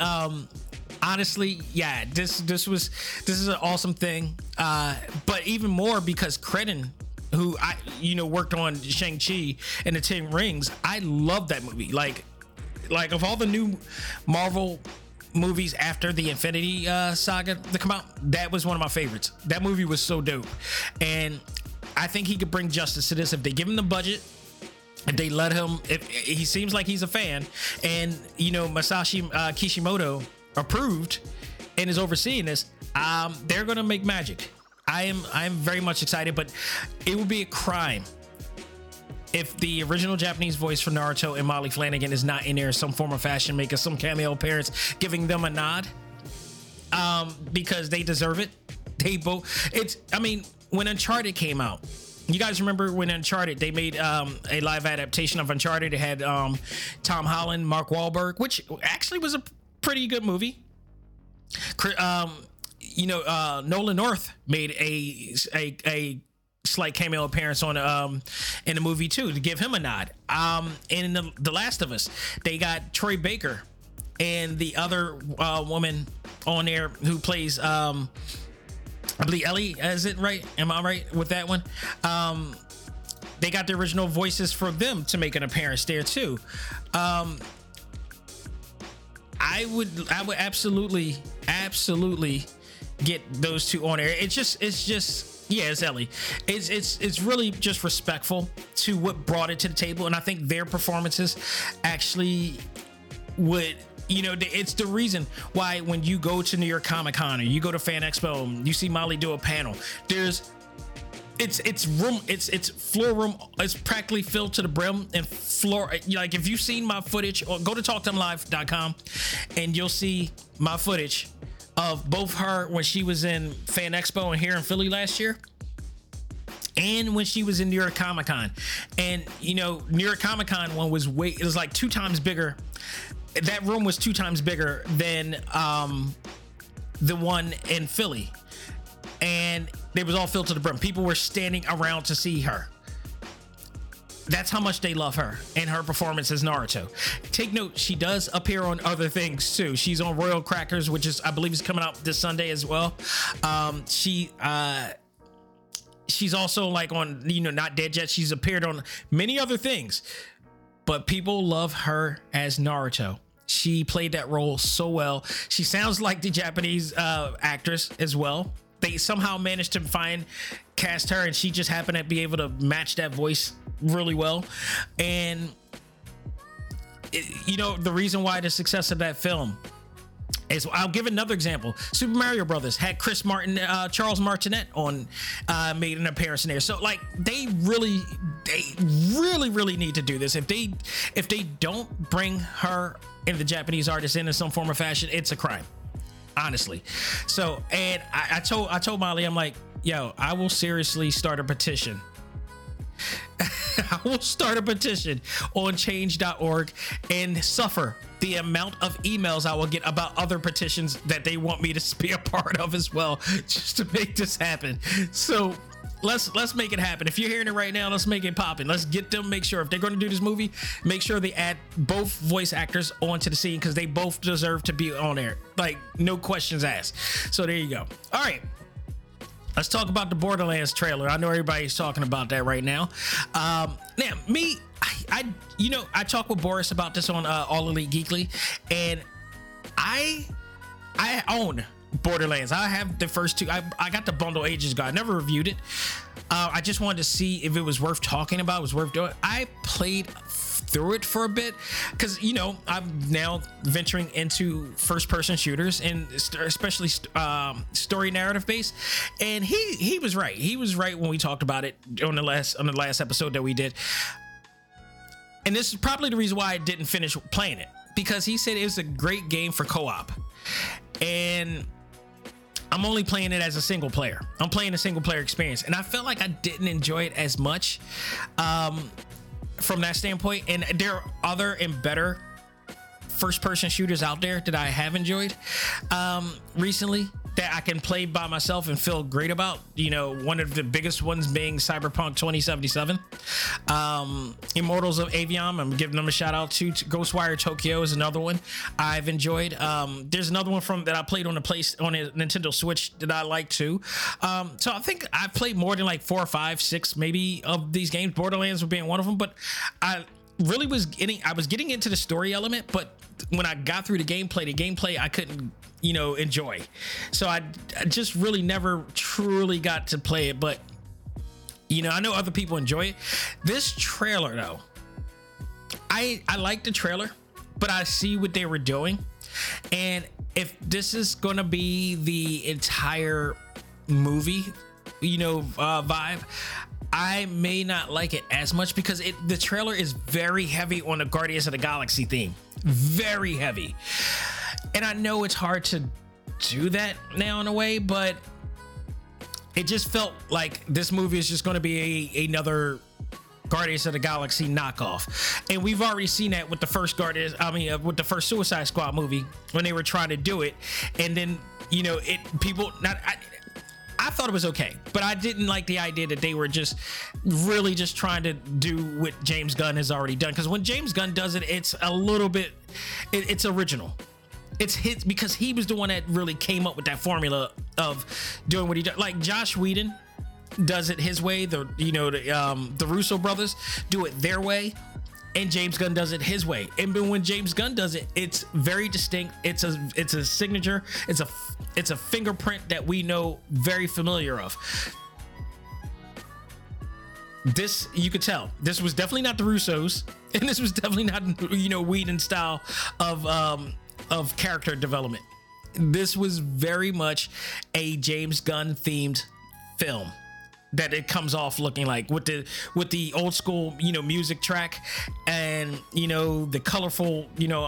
honestly, yeah, this is an awesome thing. But even more because Credin, who worked on Shang-Chi and the Ten Rings. I love that movie. Like of all the new Marvel movies after the Infinity Saga to come out, that was one of my favorites. That movie was so dope, and I think he could bring justice to this if they give him the budget, if they let him. If he seems like he's a fan, and you know Masashi Kishimoto approved and is overseeing this, they're gonna make magic. I am very much excited, but it would be a crime if the original Japanese voice for Naruto and Miley Flanagan is not in there in some form or fashion, making some cameo appearance, giving them a nod, because they deserve it. When Uncharted came out, you guys remember when Uncharted, they made a live adaptation of Uncharted. It had Tom Holland, Mark Wahlberg, which actually was a pretty good movie. Nolan North made a slight cameo appearance on in the movie too, to give him a nod. And in The Last of Us, they got Troy Baker and the other woman on there who plays I believe Ellie, is it right? Am I right with that one? They got the original voices for them to make an appearance there too. I would absolutely get those two on air. It's Ellie. It's really just respectful to what brought it to the table, and I think their performances actually would. You know, it's the reason why when you go to New York Comic Con or you go to Fan Expo and you see Molly do a panel, it's practically filled to the brim and floor. Like if you've seen my footage, or go to talktohemlive.com and you'll see my footage of both her when she was in Fan Expo and here in Philly last year, and when she was in New York Comic Con. And you know, New York Comic Con one was it was like 2 times bigger. That room was 2 times bigger than the one in Philly, and it was all filled to the brim. People were standing around to see her. That's how much they love her and her performance as Naruto. Take note, she does appear on other things too. She's on Royal Crackers, which is, I believe, is coming out this Sunday as well. She's also like on, Not Dead Yet. She's appeared on many other things. But people love her as Naruto. She played that role so well. She sounds like the Japanese actress as well. They somehow managed to cast her, and she just happened to be able to match that voice really well. And the reason why the success of that film is, I'll give another example. Super Mario Brothers had Chris Martin, Charles Martinet on, made an appearance in there. So like they really need to do this. If they don't bring her and the Japanese artist in some form or fashion, it's a crime, honestly. So, and I told Molly, I'm like, yo, I will seriously start a petition. I will start a petition on change.org and suffer the amount of emails I will get about other petitions that they want me to be a part of as well, just to make this happen. So let's make it happen. If you're hearing it right now, let's make it poppin'. Let's get them. Make sure if they're going to do this movie, make sure they add both voice actors onto the scene, because they both deserve to be on there. Like, no questions asked. So there you go. All right. Let's talk about the Borderlands trailer. I know everybody's talking about that right now. Now, me, I talked with Boris about this on All Elite Geekly, and I own Borderlands. I have the first 2. I got the bundle ages ago. I never reviewed it. I just wanted to see if it was worth talking about. It was worth doing. I played through it for a bit because I'm now venturing into first-person shooters and especially story narrative based. And he was right. He was right when we talked about it on the last episode that we did. And this is probably the reason why I didn't finish playing it, because he said it was a great game for co-op. and I'm only playing it as a single player. I'm playing a single player experience, and I felt like I didn't enjoy it as much from that standpoint. And there are other and better first person shooters out there that I have enjoyed recently that I can play by myself and feel great about. You know, one of the biggest ones being Cyberpunk 2077, Immortals of Avion. I'm giving them a shout out to Ghostwire Tokyo is another one I've enjoyed. There's another one from that I played on the place on a Nintendo Switch that I like too. So I think I've played more than like 4 or 5, 6 maybe of these games, Borderlands being one of them, but I was getting into the story element, but when I got through the gameplay I couldn't, you know, enjoy. So I just really never truly got to play it, but you know, I know other people enjoy it. This trailer though, I like the trailer, but I see what they were doing, and if this is gonna be the entire movie, you know, vibe, I may not like it as much because the trailer is very heavy on the Guardians of the Galaxy theme, very heavy. And I know it's hard to do that now in a way, but it just felt like this movie is just going to be another Guardians of the Galaxy knockoff. And we've already seen that with the first with the first Suicide Squad movie when they were trying to do it. And then, you know, I thought it was okay, but I didn't like the idea that they were just really just trying to do what James Gunn has already done. Because when James Gunn does it, it's a little bit, it's original. It's his, because he was the one that really came up with that formula of doing what he does. Like Josh Whedon does it his way. The Russo brothers do it their way. And James Gunn does it his way. And then when James Gunn does it, it's very distinct. It's a signature. It's a fingerprint that we know, very familiar of. This, you could tell, this was definitely not the Russos, and this was definitely not, you know, Whedon style of character development. This was very much a James Gunn themed film. That it comes off looking like with the old school, you know, music track, and you know, the colorful, you know,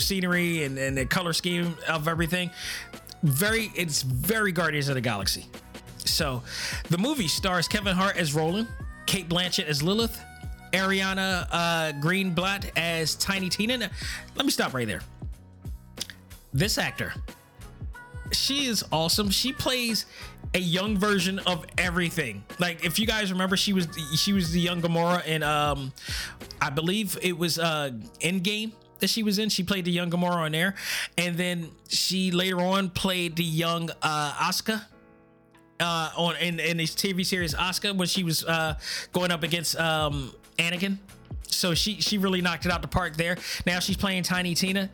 scenery and the color scheme of everything. It's very Guardians of the Galaxy. So the movie stars Kevin Hart as Roland, Cate Blanchett as Lilith, Ariana Greenblatt as Tiny Tina. Now, let me stop right there. This actor, she is awesome. She plays a young version of everything. Like, if you guys remember, she was the young Gamora in I believe it was Endgame that she was in. She played the young Gamora on there, and then she later on played the young Asuka in this TV series Asuka, when she was going up against Anakin. So she really knocked it out the park there. Now she's playing Tiny Tina.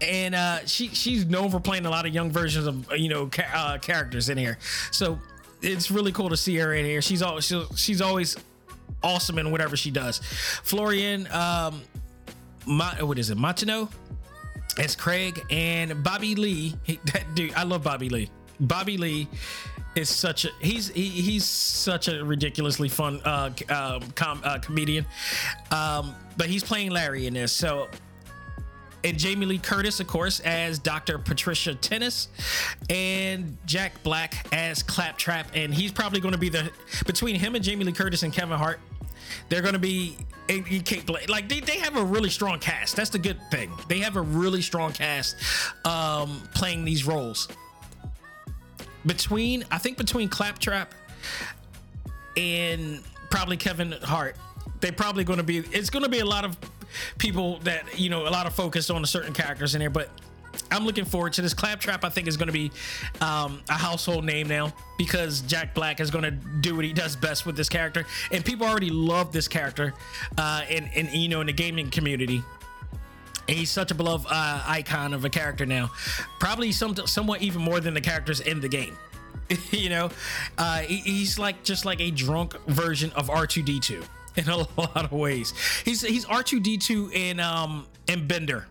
And she's known for playing a lot of young versions of, you know, characters in here. So it's really cool to see her in here. She's always awesome in whatever she does. Florian Martineau as Craig, and Bobby Lee. That dude, I love Bobby Lee. Bobby Lee is such a he's such a ridiculously fun comedian. But he's playing Larry in this. So. And Jamie Lee Curtis, of course, as Dr. Patricia Tennis, and Jack Black as Claptrap. And he's probably going to be between him and Jamie Lee Curtis and Kevin Hart, they're going to be Cate Blanchett. Like they have a really strong cast. That's the good thing. They have a really strong cast playing these roles. Between Claptrap and probably Kevin Hart, it's going to be a lot of people that, you know, a lot of focus on the certain characters in here, but I'm looking forward to this. Claptrap, I think, is going to be a household name now, because Jack Black is going to do what he does best with this character, and people already love this character and you know, in the gaming community. And he's such a beloved icon of a character now, probably somewhat even more than the characters in the game. You know, he's like just like a drunk version of R2D2 in a lot of ways. He's R2D2 and Bender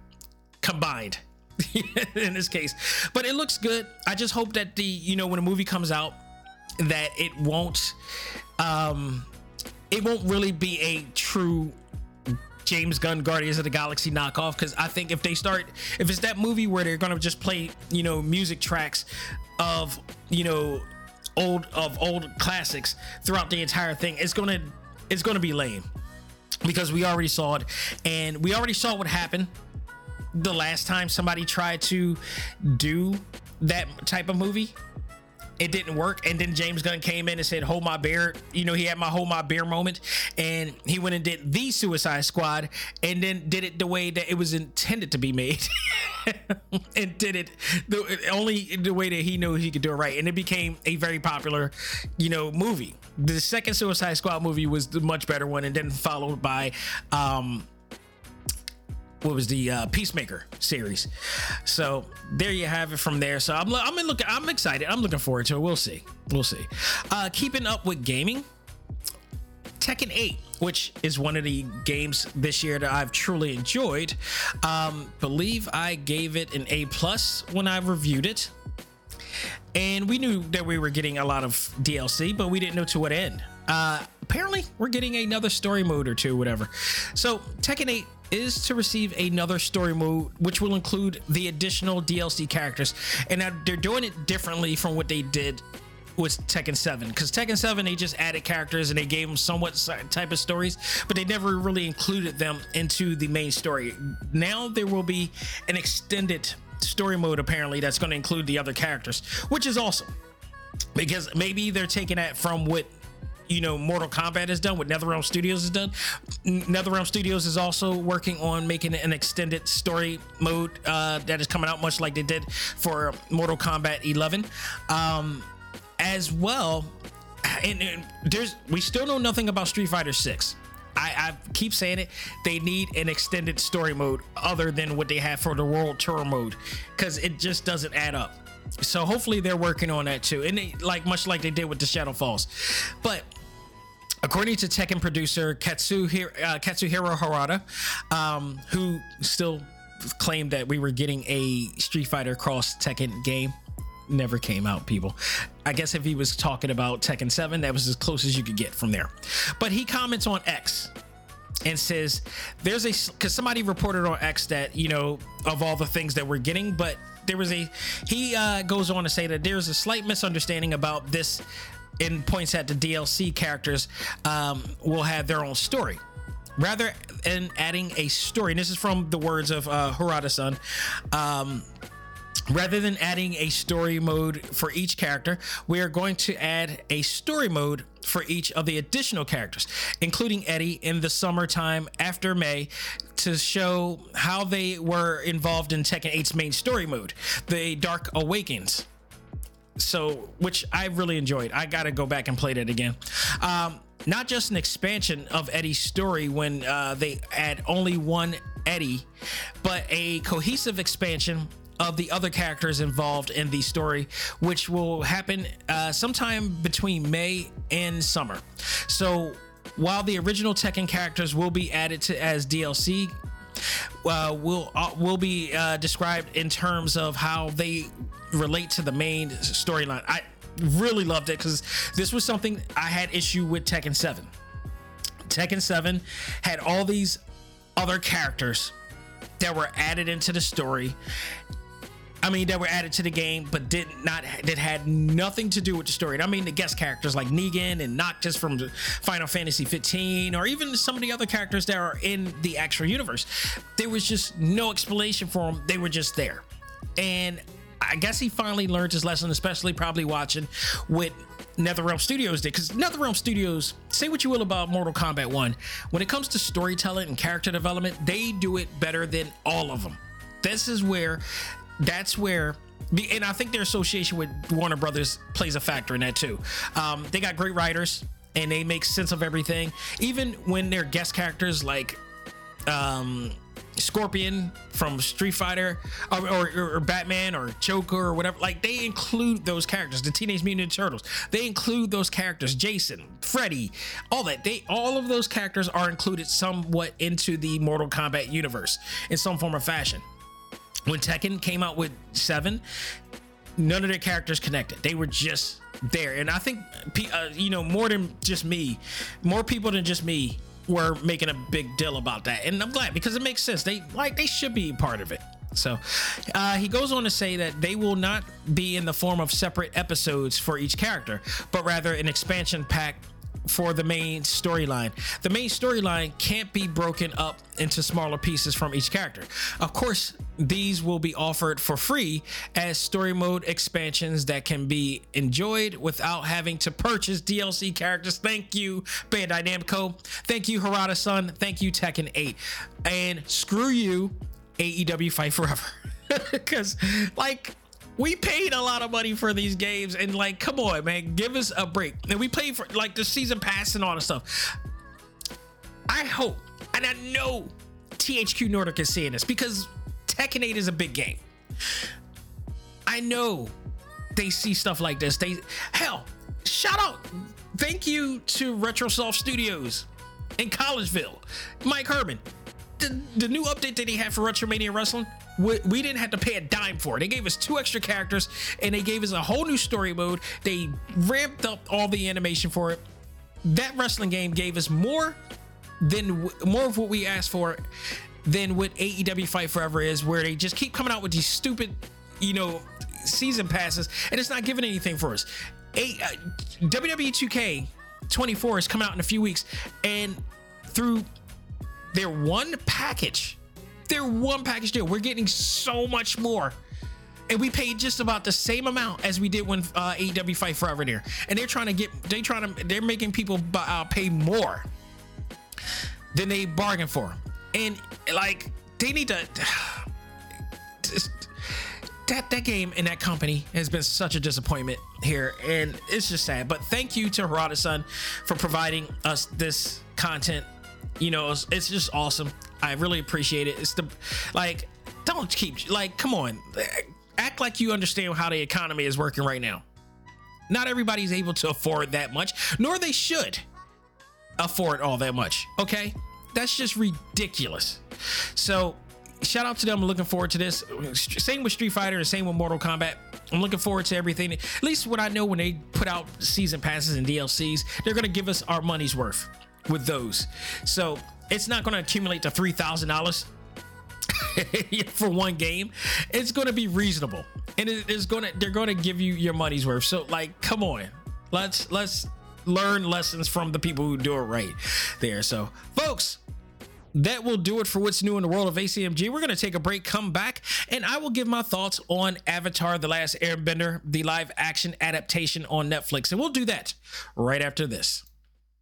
combined in this case. But it looks good. I just hope that when a movie comes out, that it won't really be a true James Gunn Guardians of the Galaxy knockoff, because I think if it's that movie where they're gonna just play, you know, music tracks of, you know, old classics throughout the entire thing, it's gonna be lame, because we already saw it, and we already saw what happened the last time somebody tried to do that type of movie. It didn't work, and then James Gunn came in and said, "Hold my beer." You know, he had my "hold my beer" moment, and he went and did the Suicide Squad, and then did it the way that it was intended to be made, and did it only the way that he knew he could do it right, and it became a very popular, you know, movie. The second Suicide Squad movie was the much better one, and then followed by what was the Peacemaker series. So there you have it from there. So I'm excited. I'm looking forward to it. We'll see. Keeping up with gaming, Tekken 8, which is one of the games this year that I've truly enjoyed. Believe I gave it an A+ when I reviewed it. And we knew that we were getting a lot of DLC, but we didn't know to what end. Apparently we're getting another story mode or two, whatever. So Tekken 8 is to receive another story mode, which will include the additional DLC characters, and now they're doing it differently from what they did with Tekken 7, because Tekken 7, they just added characters and they gave them somewhat type of stories, but they never really included them into the main story. Now there will be an extended story mode, apparently, that's going to include the other characters, which is awesome, because maybe they're taking that from what, you know, Mortal Kombat is done, what NetherRealm Studios is done. NetherRealm Studios is also working on making an extended story mode that is coming out, much like they did for Mortal Kombat 11, as well. And we still know nothing about Street Fighter 6. I keep saying it. They need an extended story mode other than what they have for the World Tour mode, because it just doesn't add up. So hopefully they're working on that too, and they, like much like they did with the Shadow Falls. But according to Tekken producer Katsuhiro Harada, who still claimed that we were getting a Street Fighter cross Tekken game, never came out, people. I guess if he was talking about Tekken 7, that was as close as you could get from there. But he comments on X and says, because somebody reported on X that, you know, of all the things that we're getting, but he goes on to say that there's a slight misunderstanding about this, and points at the DLC characters will have their own story rather than adding a story. And this is from the words of Harada-san. Rather than adding a story mode for each character, we are going to add a story mode for each of the additional characters, including Eddie, in the summertime after May, to show how they were involved in Tekken 8's main story mode, the Dark Awakens. So, which I really enjoyed. I gotta go back and play that again. Not just an expansion of Eddie's story when they add only one Eddie, but a cohesive expansion of the other characters involved in the story, which will happen sometime between May and summer. So while the original Tekken characters will be added to as DLC, will be described in terms of how they relate to the main storyline. I really loved it, because this was something I had issue with Tekken 7. Tekken 7 had all these other characters that were added into the story. I mean, that were added to the game, but that had nothing to do with the story. I mean, the guest characters like Negan and Noctis from Final Fantasy 15, or even some of the other characters that are in the actual universe. There was just no explanation for them. They were just there. And I guess he finally learned his lesson, especially probably watching what NetherRealm Studios did, because NetherRealm Studios, say what you will about Mortal Kombat 1, when it comes to storytelling and character development, they do it better than all of them. That's where, and I think their association with Warner Brothers plays a factor in that too. They got great writers, and they make sense of everything, even when they're guest characters like Scorpion from Street Fighter, or Batman, or Joker, or whatever. Like, they include those characters. The Teenage Mutant Ninja Turtles, they include those characters. Jason, Freddy, all that. All of those characters are included somewhat into the Mortal Kombat universe in some form or fashion. When Tekken came out with 7, none of their characters connected. They were just there. And I think more people than just me were making a big deal about that, and I'm glad, because it makes sense. They should be part of it. So he goes on to say that they will not be in the form of separate episodes for each character, but rather an expansion pack for the main storyline. The main storyline can't be broken up into smaller pieces from each character. Of course, these will be offered for free as story mode expansions that can be enjoyed without having to purchase DLC characters. Thank you, Bandai Namco. Thank you, Harada-san. Thank you, Tekken 8. And screw you, AEW Fight Forever. Because, like, we paid a lot of money for these games, and like, come on, man, give us a break. And we paid for like the season pass and all this stuff. I hope, and I know THQ Nordic is seeing this, because Tekken 8 is a big game. I know they see stuff like this. They, hell, shout out, thank you to Retrosoft Studios in Collegeville, Mike Herman. The new update that he had for Retromania Wrestling, we didn't have to pay a dime for it. They gave us 2 extra characters, and they gave us a whole new story mode. They ramped up all the animation for it. That wrestling game gave us more of what we asked for than what AEW Fight Forever is, where they just keep coming out with these stupid, season passes, and it's not giving anything for us. WWE 2K 24 is coming out in a few weeks, and through their one package deal, we're getting so much more, and we paid just about the same amount as we did when AEW Fight Forever there. And they're making people pay more than they bargained for, and like, they need to. That game and that company has been such a disappointment here, and it's just sad. But thank you to Harada-san for providing us this content. It's just awesome. I really appreciate it. It's don't keep, come on, act like you understand how the economy is working right now. Not everybody's able to afford that much, nor they should afford all that much. Okay, that's just ridiculous. So shout out to them. I'm looking forward to this. Same with Street Fighter, the same with Mortal Kombat. I'm looking forward to everything. At least what I know, when they put out season passes and DLCs, they're going to give us our money's worth with those. So it's not going to accumulate to $3,000 for one game. It's going to be reasonable, and they're going to give you your money's worth. So come on, let's learn lessons from the people who do it right there. So folks, that will do it for what's new in the world of ACMG. We're going to take a break, come back, and I will give my thoughts on Avatar The Last Airbender, the live action adaptation on Netflix. And we'll do that right after this.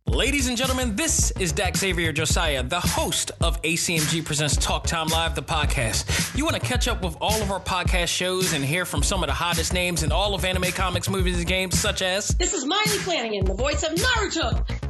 Ladies and gentlemen, this is Dak Xavier Josiah, the host of ACMG Presents Talk Time Live, the podcast. You want to catch up with all of our podcast shows and hear from some of the hottest names in all of anime, comics, movies, and games, such as... This is Miley Flanagan, the voice of Naruto.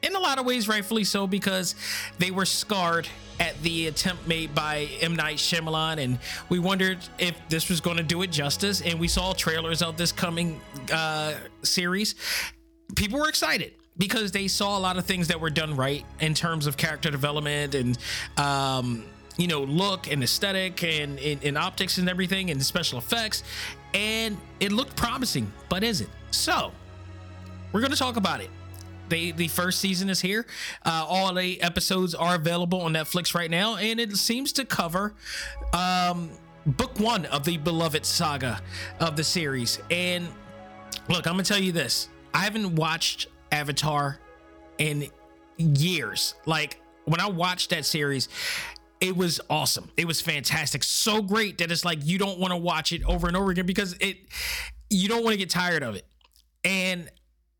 in a lot of ways, rightfully so, because they were scarred at the attempt made by M. Night Shyamalan, and we wondered if this was going to do it justice, and we saw trailers of this coming series. People were excited because they saw a lot of things that were done right in terms of character development and, look and aesthetic and optics and everything and special effects, and it looked promising, but is it? So, we're going to talk about it. The first season is here. All 8 episodes are available on Netflix right now, and it seems to cover book one of the beloved saga of the series. And look, I'm gonna tell you this, I haven't watched Avatar in years. Like, when I watched that series, it was awesome. It was fantastic. So great that it's like you don't want to watch it over and over again because you don't want to get tired of it. And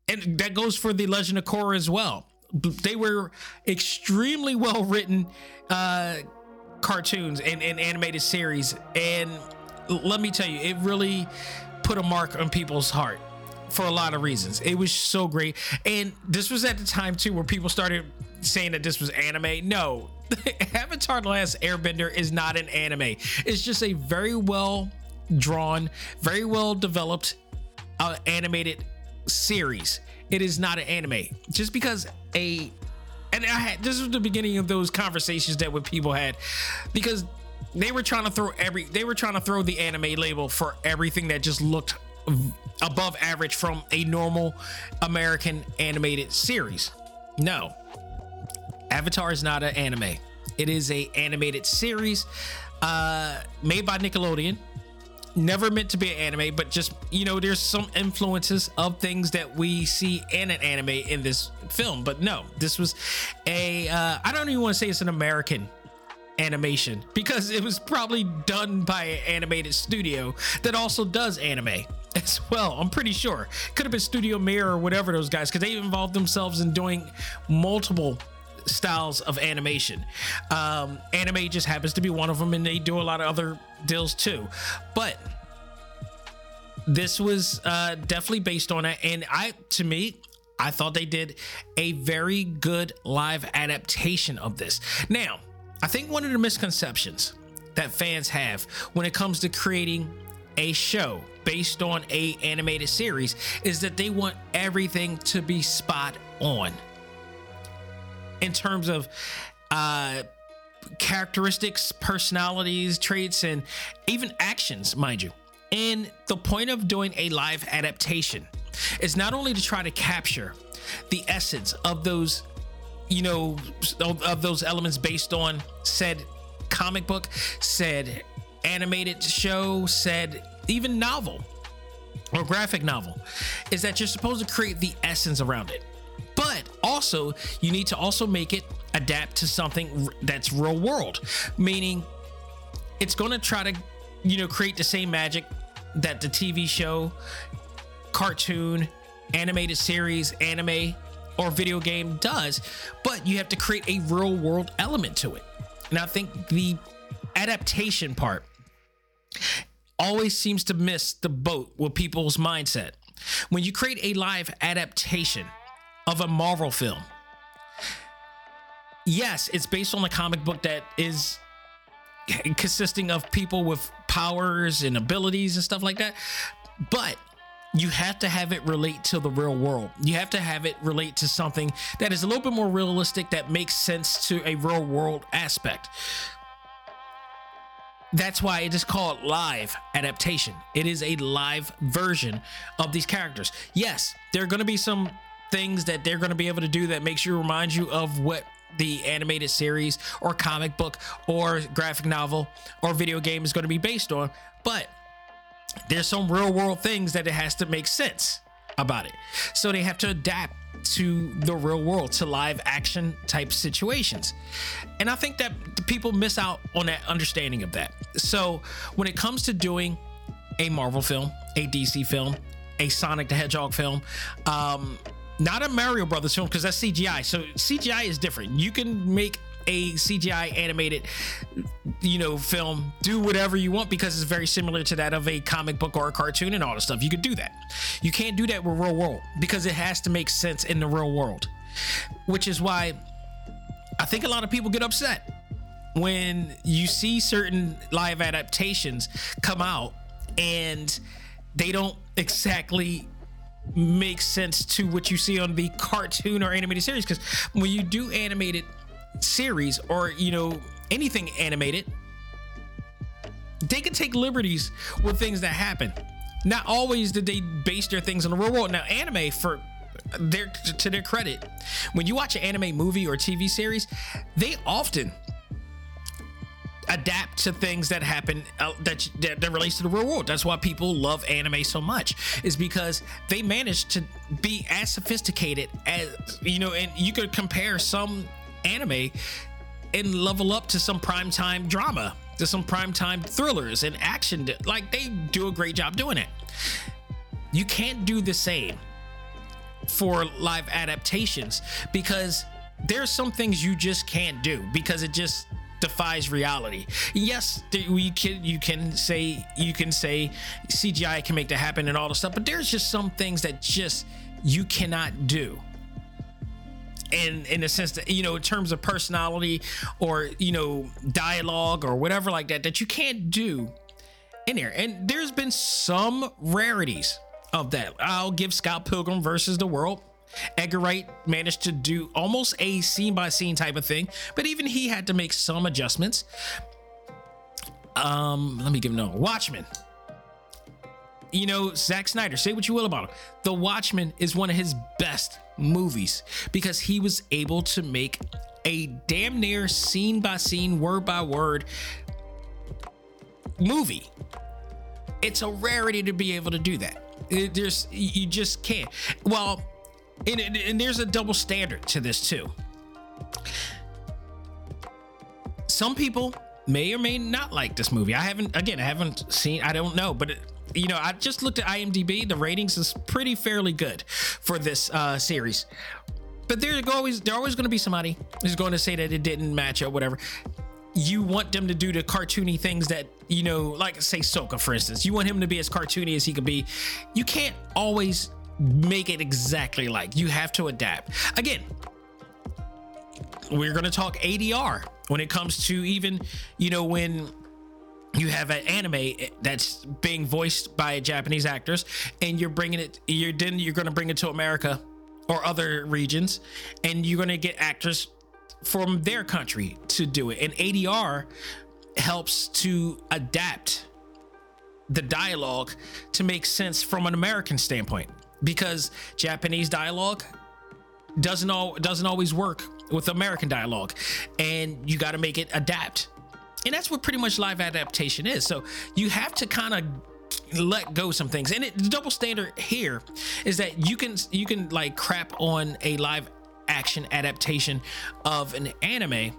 that goes for The Legend of Korra as well. They were extremely well written cartoons and animated series. And let me tell you, it really put a mark on people's heart for a lot of reasons. It was so great. And this was at the time too where people started saying that this was anime. No, Avatar The Last Airbender is not an anime. It's just a very well drawn, very well developed animated series. It is not an anime. Just because this was the beginning of those conversations that with people had, because they were trying to throw they were trying to throw the anime label for everything that just looked above average from a normal American animated series. No, Avatar is not an anime. It is a animated series made by Nickelodeon. Never meant to be an anime, but just, you know, there's some influences of things that we see in an anime in this film. But no, this was I don't even want to say it's an American animation, because it was probably done by an animated studio that also does anime as well. I'm pretty sure could have been Studio Mirror or whatever, those guys, because they involved themselves in doing multiple styles of animation. Anime just happens to be one of them, and they do a lot of other deals too, but this was definitely based on it. And I thought they did a very good live adaptation of this. Now, I think one of the misconceptions that fans have when it comes to creating a show based on a animated series is that they want everything to be spot on in terms of characteristics, personalities, traits, and even actions, mind you. And the point of doing a live adaptation is not only to try to capture the essence of those, you know, of those elements based on said comic book, said animated show, said even novel or graphic novel, is that you're supposed to create the essence around it. But also, you need to also make it adapt to something that's real world, meaning it's going to try to, you know, create the same magic that the TV show, cartoon, animated series, anime, or video game does, but you have to create a real world element to it. And I think the adaptation part always seems to miss the boat with people's mindset. When you create a live adaptation of a Marvel film, yes, it's based on a comic book that is consisting of people with powers and abilities and stuff like that, but you have to have it relate to the real world. You have to have it relate to something that is a little bit more realistic, that makes sense to a real world aspect. That's why it is called live adaptation. It is a live version of these characters. Yes, there are going to be some things that they're going to be able to do that makes you, remind you of what the animated series or comic book or graphic novel or video game is going to be based on, but there's some real world things that it has to make sense about it. So they have to adapt to the real world, to live action type situations. And I think that people miss out on that understanding of that. So when it comes to doing a Marvel film, a DC film, a Sonic the Hedgehog film, not a Mario Brothers film, because that's CGI. So CGI is different. You can make a CGI animated, you know, film, do whatever you want, because it's very similar to that of a comic book or a cartoon and all the stuff. You could do that. You can't do that with real world, because it has to make sense in the real world, which is why I think a lot of people get upset when you see certain live adaptations come out and they don't exactly make sense to what you see on the cartoon or animated series. Because when you do animated series, or, you know, anything animated, they can take liberties with things that happen. Not always did they base their things on the real world. Now, anime, for their, to their credit, when you watch an anime movie or TV series, they often adapt to things that happen that relates to the real world. That's why people love anime so much, is because they manage to be as sophisticated as, you know, and you could compare some anime and level up to some primetime drama, to some primetime thrillers and action. Like, they do a great job doing it. You can't do the same for live adaptations, because there's some things you just can't do because it just defies reality. Yes, you can say CGI can make that happen and all the stuff, but there's just some things that just you cannot do. And in a sense that, you know, in terms of personality or, you know, dialogue or whatever like that, that you can't do in there. And there's been some rarities of that. I'll give Scott Pilgrim versus the World. Edgar Wright managed to do almost a scene by scene type of thing, but even he had to make some adjustments. Let me give another one. Watchmen. You know, Zack Snyder, say what you will about him, The Watchmen is one of his best movies because he was able to make a damn near scene by scene, word by word movie. It's a rarity to be able to do that. You just can't. Well, and there's a double standard to this too. Some people may or may not like this movie. I haven't seen, I don't know, but you know, I just looked at IMDb. The ratings is pretty fairly good for this series, but there's always going to be somebody who's going to say that it didn't match up, whatever. You want them to do the cartoony things that, you know, like say Sokka, for instance. You want him to be as cartoony as he could be. You can't always make it exactly like. You have to adapt. Again, we're going to talk ADR when it comes to even, you know, when you have an anime that's being voiced by Japanese actors and you're bringing it, you're going to bring it to America or other regions, and you're going to get actors from their country to do it. And ADR helps to adapt the dialogue to make sense from an American standpoint, because Japanese dialogue doesn't always work with American dialogue, and you got to make it adapt. And that's what pretty much live adaptation is. So you have to kind of let go some things. And the double standard here is that you can like crap on a live action adaptation of an anime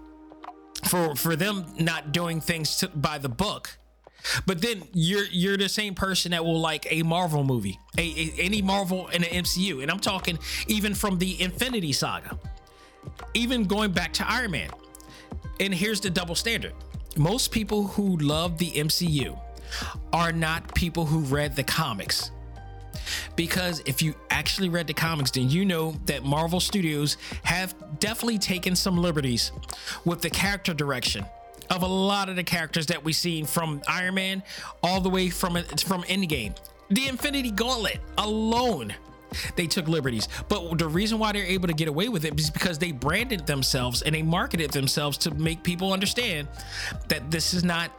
for them not doing things by the book, but then you're the same person that will like a Marvel movie, any Marvel in the MCU, and I'm talking even from the Infinity Saga, even going back to Iron Man. And here's the double standard: most people who love the MCU are not people who read the comics. Because if you actually read the comics, then you know that Marvel Studios have definitely taken some liberties with the character direction of a lot of the characters that we've seen from Iron Man all the way from Endgame. The Infinity Gauntlet alone, they took liberties. But the reason why they're able to get away with it is because they branded themselves and they marketed themselves to make people understand that this is not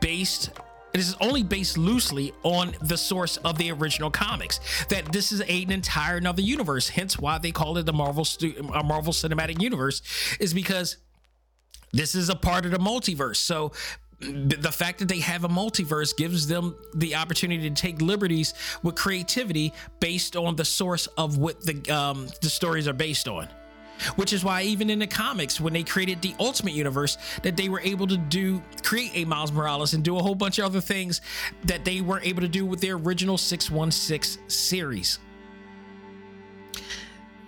based. It is only based loosely on the source of the original comics, that this is an entire another universe. Hence why they call it the Marvel Cinematic Universe, is because this is a part of the multiverse. So the fact that they have a multiverse gives them the opportunity to take liberties with creativity based on the source of what the stories are based on. Which is why even in the comics, when they created the Ultimate Universe, that they were able to create a Miles Morales and do a whole bunch of other things that they weren't able to do with their original 616 series.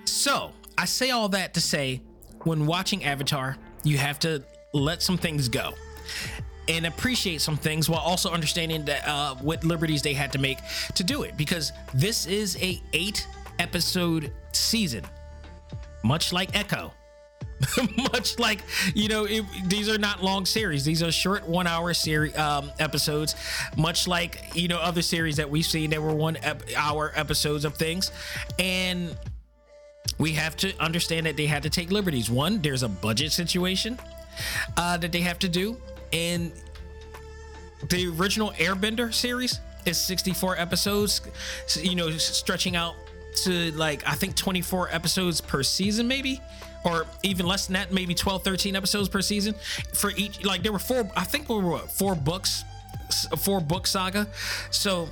So I say all that to say, when watching Avatar, you have to let some things go and appreciate some things while also understanding that what liberties they had to make to do it, because this is a 8-episode season. Much like Echo, much like, you know, these are not long series. These are short 1-hour series episodes, much like, you know, other series that we've seen that were 1-hour episodes of things. And we have to understand that they had to take liberties. One, there's a budget situation that they have to do. And the original Airbender series is 64 episodes, you know, stretching out to like I think 24 episodes per season, maybe, or even less than that, maybe 12, 13 episodes per season for each. Like there were four book saga. So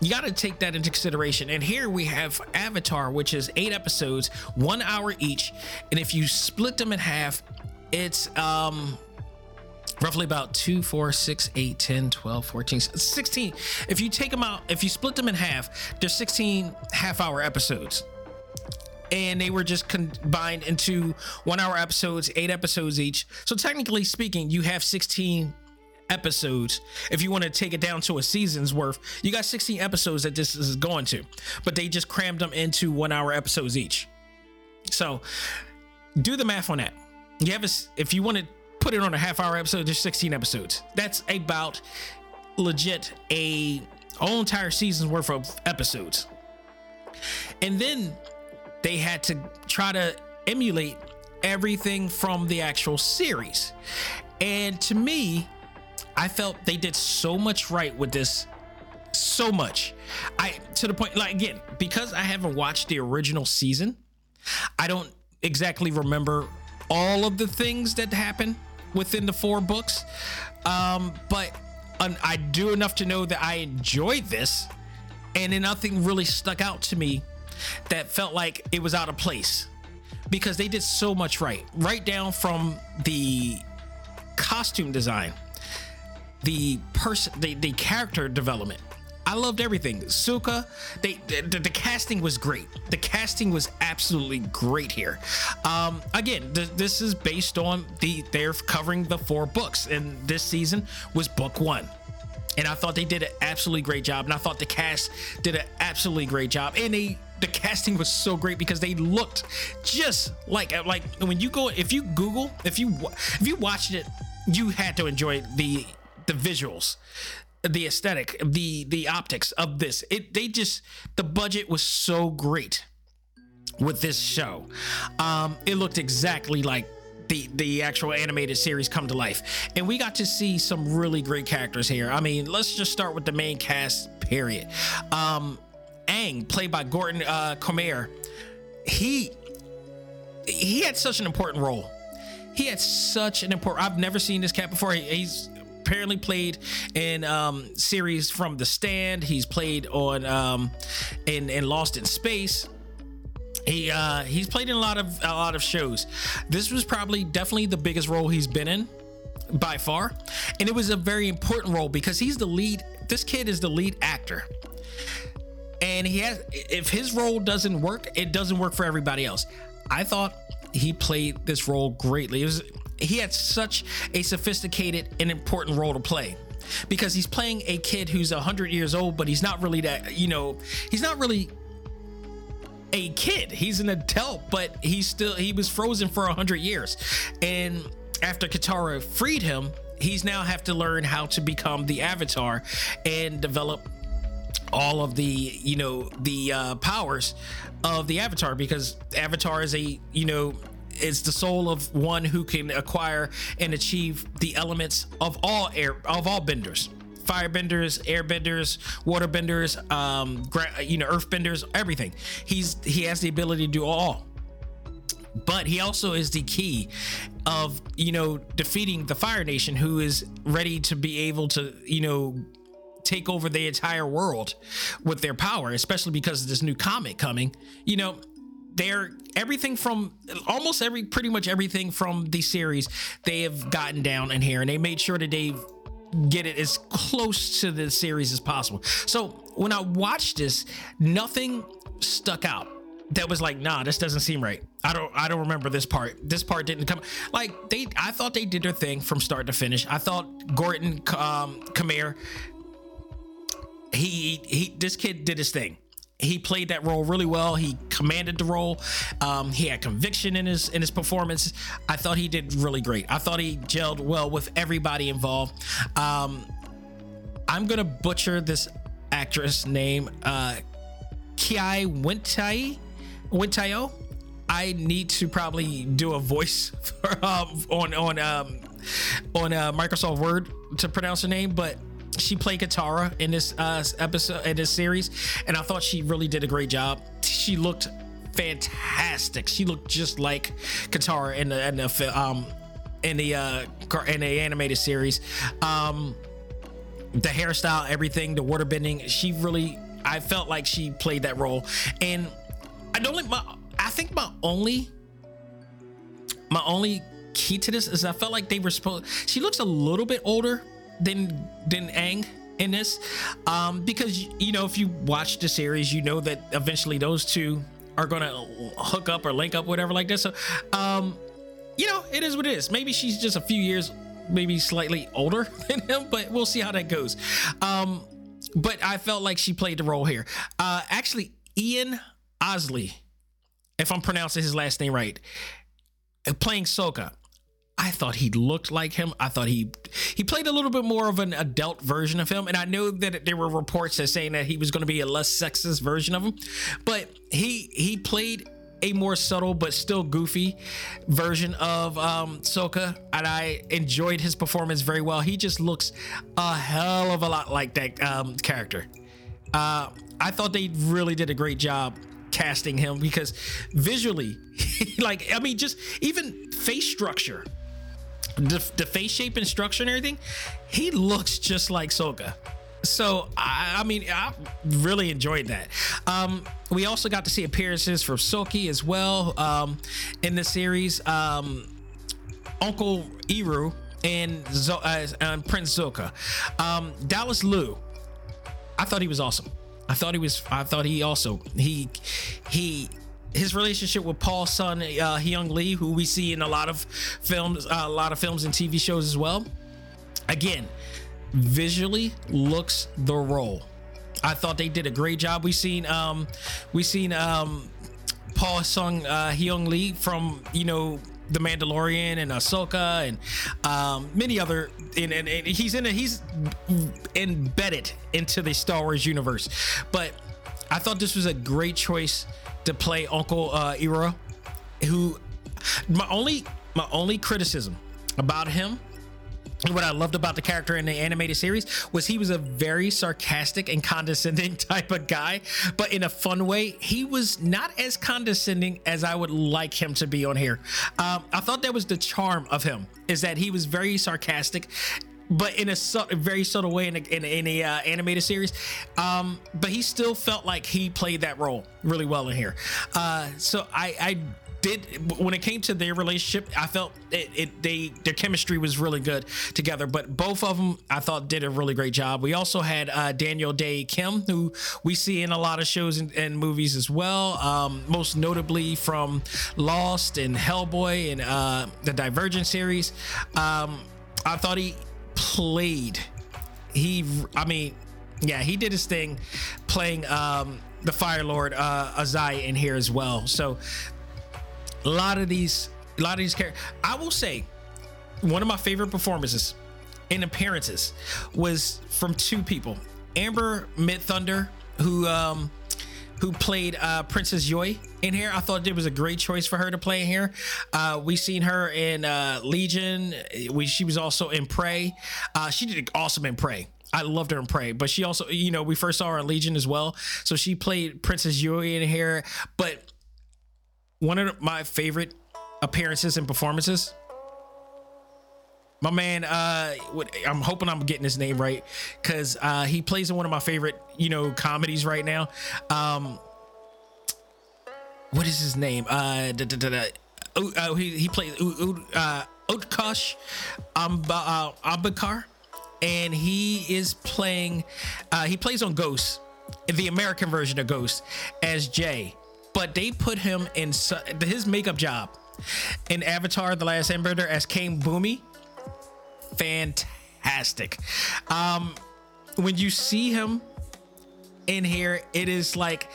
you got to take that into consideration. And here we have Avatar, which is 8 episodes, 1 hour each. And if you split them in half, it's roughly about 2, 4, 6, 8, 10, 12, 14, 16. If you take them out, if you split them in half, there's 16 half-hour episodes. And they were just combined into 1 hour episodes, 8 episodes each. So technically speaking, you have 16 episodes. If you want to take it down to a season's worth, you got 16 episodes that this is going to, but they just crammed them into 1 hour episodes each. So do the math on that. You have a, if you want to put it on a half hour episode, there's 16 episodes. That's about legit a whole entire season's worth of episodes. And then they had to try to emulate everything from the actual series. And to me, I felt they did so much right with this, so much. To the point, like, again, because I haven't watched the original season, I don't exactly remember all of the things that happened within the 4 books. But I do enough to know that I enjoyed this, and then nothing really stuck out to me that felt like it was out of place, because they did so much right down from the costume design, the person, the character development. I loved everything. Suka, the casting was great. The casting was absolutely great here. Again, this is based on they're covering the 4 books, and this season was book 1. And I thought they did an absolutely great job, and I thought the cast did an absolutely great job, and the casting was so great because they looked just like when you go, if you Google, if you watched it, you had to enjoy the visuals, the aesthetic, the optics of this. The budget was so great with this show. It looked exactly like the actual animated series come to life, and we got to see some really great characters here. I mean, let's just start with the main cast, period. Aang, played by Gordon Comer, he had such an important role. I've never seen this cat before. He's apparently played in series from The Stand. He's played on in Lost in Space. He's played in a lot of shows. This was definitely the biggest role he's been in by far, and it was a very important role because he's the lead. This kid is the lead actor, and if his role doesn't work, it doesn't work for everybody else. I thought he played this role greatly. He had such a sophisticated and important role to play, because he's playing a kid who's 100 years old, but he's not really that, he's not really a kid. He's an adult, but he was frozen for 100 years. And after Katara freed him, he's now have to learn how to become the Avatar and develop all of the powers of the Avatar, because Avatar is it's the soul of one who can acquire and achieve the elements of all benders. Firebenders, airbenders, waterbenders, earthbenders, everything. He has the ability to do all. But he also is the key of, defeating the Fire Nation, who is ready to be able to, take over the entire world with their power, especially because of this new comet coming. They're everything from pretty much everything from the series they have gotten down in here, and they made sure that they get it as close to the series as possible. So when I watched this, nothing stuck out that was like, nah, this doesn't seem right. I don't remember this part. This part didn't come like they. I thought they did their thing from start to finish. I thought Gordon Comer, this kid did his thing. He played that role really well. He commanded the role. He had conviction in his performance. I thought he did really great. I thought he gelled well with everybody involved. I'm gonna butcher this actress name, Kiai Wintayo. I need to probably do a voice for, on Microsoft Word to pronounce her name, but she played Katara in this episode, in this series, and I thought she really did a great job. She looked fantastic. She looked just like Katara in the animated series. The hairstyle, everything, the water bending, she really, I felt like she played that role. And I think my only key to this is I felt like they were supposed, she looks a little bit older than Aang in this, because, you know, if you watch the series, you know that eventually those two are gonna hook up or link up, whatever like this. So you know, it is what it is. Maybe she's just a few years, maybe slightly older than him, but we'll see how that goes. But I felt like she played the role here. Actually, Ian Osley, if I'm pronouncing his last name right, playing Sokka, I thought he looked like him. I thought he played a little bit more of an adult version of him. And I know that there were reports that saying that he was going to be a less sexist version of him, but he played a more subtle but still goofy version of Sokka, and I enjoyed his performance very well. He just looks a hell of a lot like that character. I thought they really did a great job casting him, because visually, like, I mean, just even face structure, the face shape and structure and everything, he looks just like Sokka. So I really enjoyed that. We also got to see appearances from Soki as well in the series. Uncle Iroh and Prince Sokka. Dallas Liu, I thought he was awesome. His relationship with Paul's son Hyung Lee, who we see in a lot of films and TV shows as well. Again, visually looks the role. I thought they did a great job. We seen Paul Sung Hyung Lee from, you know, The Mandalorian and Ahsoka and many other, and he's embedded into the Star Wars universe. But I thought this was a great choice to play Uncle Iroh, who my only criticism about him, what I loved about the character in the animated series, was he was a very sarcastic and condescending type of guy, but in a fun way. He was not as condescending as I would like him to be on here. I thought that was the charm of him, is that he was very sarcastic, but in a very subtle way in the animated series. But he still felt like he played that role really well in here. So when it came to their relationship, I felt their chemistry was really good together. But both of them, I thought, did a really great job. We also had Daniel Day Kim, who we see in a lot of shows and movies as well, most notably from Lost and Hellboy and the Divergent series. I thought he played. He did his thing playing the Fire Lord Azai in here as well. So. A lot of these characters, I will say, one of my favorite performances and appearances was from two people. Amber Mid-Thunder, who played Princess Yoi in here. I thought it was a great choice for her to play in here. We seen her in Legion. She was also in Prey. She did awesome in Prey. I loved her in Prey, but she also, you know, we first saw her in Legion as well. So she played Princess Yoi in here, but one of my favorite appearances and performances, my man, I'm hoping I'm getting his name right, because he plays in one of my favorite, you know, comedies right now. What is his name? He plays Utkarsh Ambikar, and he plays on Ghost, the American version of Ghost, as Jay. But they put him in his makeup job in Avatar The Last Airbender as Kane Boomy. Fantastic. When you see him in here, it is like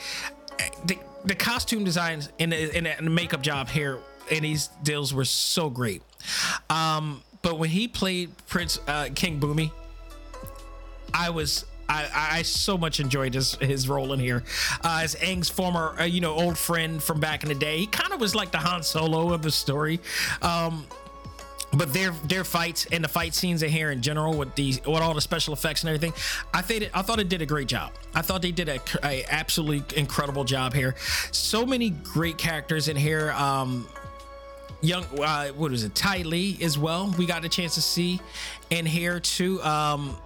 the costume designs in the makeup job here in these deals were so great. But when he played Prince King Boomy, I so much enjoyed his role in here as Aang's former, old friend from back in the day. He kind of was like the Han Solo of the story. But their fights and the fight scenes in here in general with all the special effects and everything, I thought it did a great job. I thought they did a absolutely incredible job here. So many great characters in here. Ty Lee as well. We got a chance to see in here too, and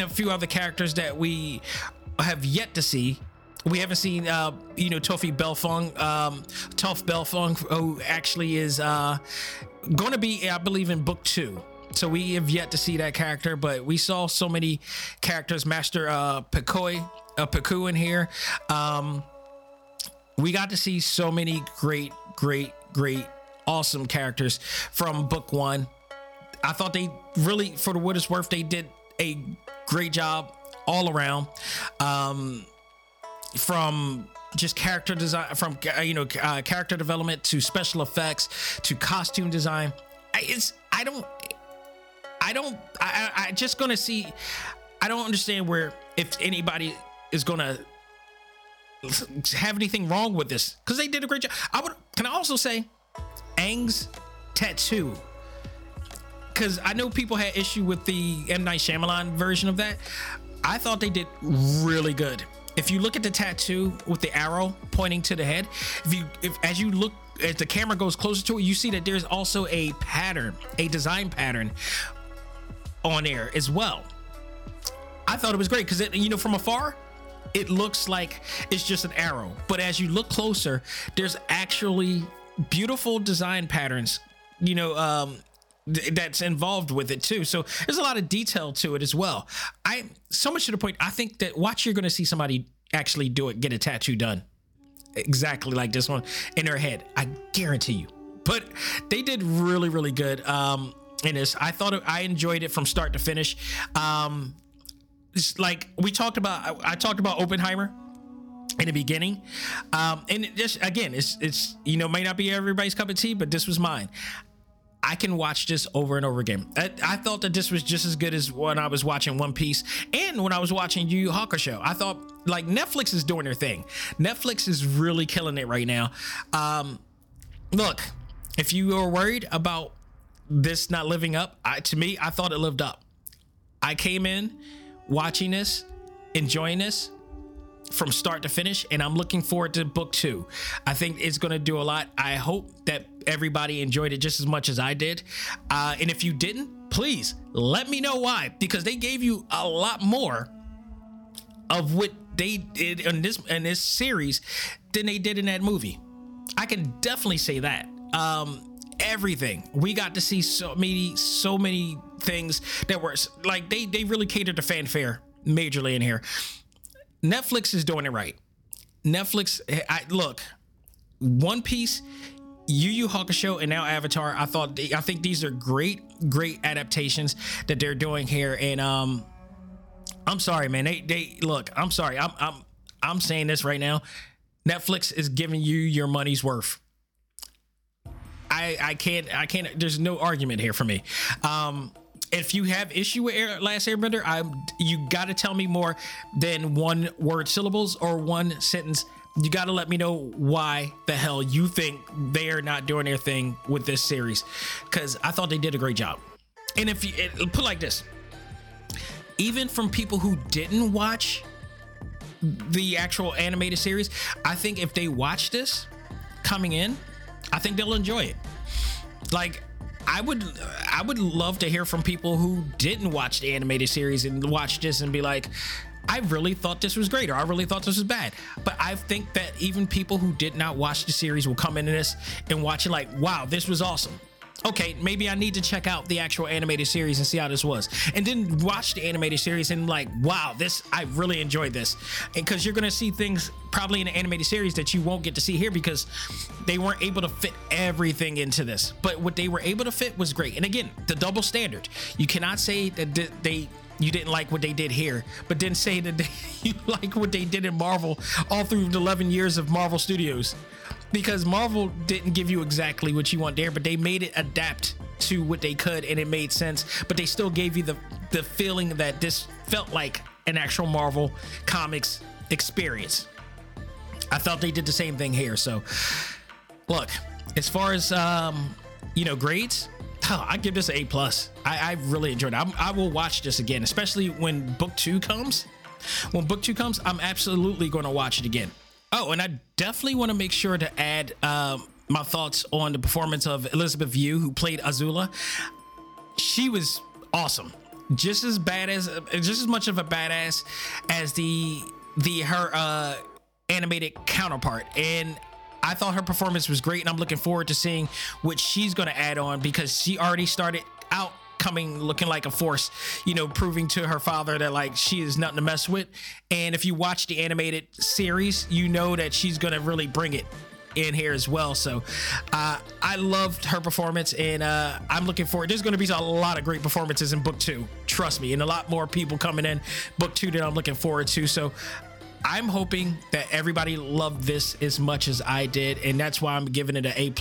a few other characters that we have yet to see. We haven't seen, Toph Belfong, who actually is going to be, I believe, in Book 2. So we have yet to see that character, but we saw so many characters. Master Paku in here. We got to see so many great, awesome characters from Book 1. I thought they really, for what it's worth, they did a great job all around. From just character design, from character development to special effects to costume design, I don't understand where, if anybody is gonna have anything wrong with this, because they did a great job. Can I also say Aang's tattoo, because I know people had issue with the M. Night Shyamalan version of that. I thought they did really good. If you look at the tattoo with the arrow pointing to the head, as you look, as the camera goes closer to it, you see that there's also a pattern, a design pattern on there as well. I thought it was great because from afar, it looks like it's just an arrow, but as you look closer, there's actually beautiful design patterns, that's involved with it too. So there's a lot of detail to it as well. So much to the point, I think that watch, you're going to see somebody actually do it, get a tattoo done exactly like this one in their head, I guarantee you. But they did really, really good in this. I enjoyed it from start to finish. It's like I talked about Oppenheimer in the beginning, and just again, it's may not be everybody's cup of tea, but this was mine. I can watch this over and over again. I thought that this was just as good as when I was watching One Piece and when I was watching Yu Yu Hakusho. I thought, like, Netflix is doing their thing. Netflix is really killing it right now. Look, if you are worried about this not living up, I thought it lived up. I came in watching this, enjoying this from start to finish, and I'm looking forward to Book 2. I think it's going to do a lot. I hope that everybody enjoyed it just as much as I did, and if you didn't, please let me know why, because they gave you a lot more of what they did in this series than they did in that movie. I can definitely say that. Everything we got to see, so many things that were like, they really catered to fanfare majorly in here. Netflix is doing it right. Netflix, look, One Piece, Yu Yu Hakusho, and now Avatar. I think these are great adaptations that they're doing here. And I'm sorry, man. They look. I'm sorry. I'm saying this right now. Netflix is giving you your money's worth. I can't. There's no argument here for me. If you have issue with Last Airbender, you got to tell me more than one word syllables or one sentence. You got to let me know why the hell you think they are not doing their thing with this series, because I thought they did a great job. And if you put like this, even from people who didn't watch the actual animated series, I think if they watch this coming in, I think they'll enjoy it. Like, I would love to hear from people who didn't watch the animated series and watch this and be like, I really thought this was great, or I really thought this was bad. But I think that even people who did not watch the series will come into this and watch it like, wow, this was awesome. Okay, maybe I need to check out the actual animated series and see how this was. And then watch the animated series and like, wow, I really enjoyed this. And because you're going to see things probably in the animated series that you won't get to see here, because they weren't able to fit everything into this. But what they were able to fit was great. And again, the double standard. You cannot say that you didn't like what they did here, but then say that you like what they did in Marvel all through the 11 years of Marvel Studios. Because Marvel didn't give you exactly what you want there, but they made it adapt to what they could, and it made sense. But they still gave you the feeling that this felt like an actual Marvel Comics experience. I thought they did the same thing here. So, look, as far as grades, Oh, I give this an A+. I really enjoyed it. I will watch this again, especially when Book 2 comes. When Book 2 comes, I'm absolutely going to watch it again. Oh, and I definitely want to make sure to add my thoughts on the performance of Elizabeth Yue, who played Azula. She was awesome. Just as much of a badass as her animated counterpart, and I thought her performance was great, and I'm looking forward to seeing what she's going to add on, because she already started out coming looking like a force, you know, proving to her father that like she is nothing to mess with. And if you watch the animated series, you know that she's going to really bring it in here as well. So I loved her performance, and I'm looking forward. There's going to be a lot of great performances in Book 2, trust me, and a lot more people coming in Book 2 that I'm looking forward to. So I'm hoping that everybody loved this as much as I did, and that's why I'm giving it an A+,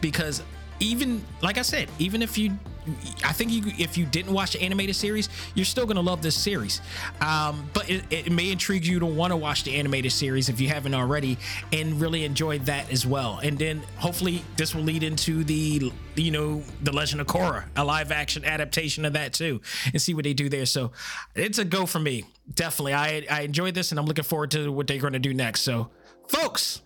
because even like I said, even if you, I think you, if you didn't watch the animated series, you're still gonna love this series. But it may intrigue you to want to watch the animated series if you haven't already, and really enjoy that as well. And then hopefully this will lead into the, you know, The Legend of Korra, a live action adaptation of that too, and see what they do there. So it's a go for me. Definitely. I enjoyed this, and I'm looking forward to what they're going to do next. So folks,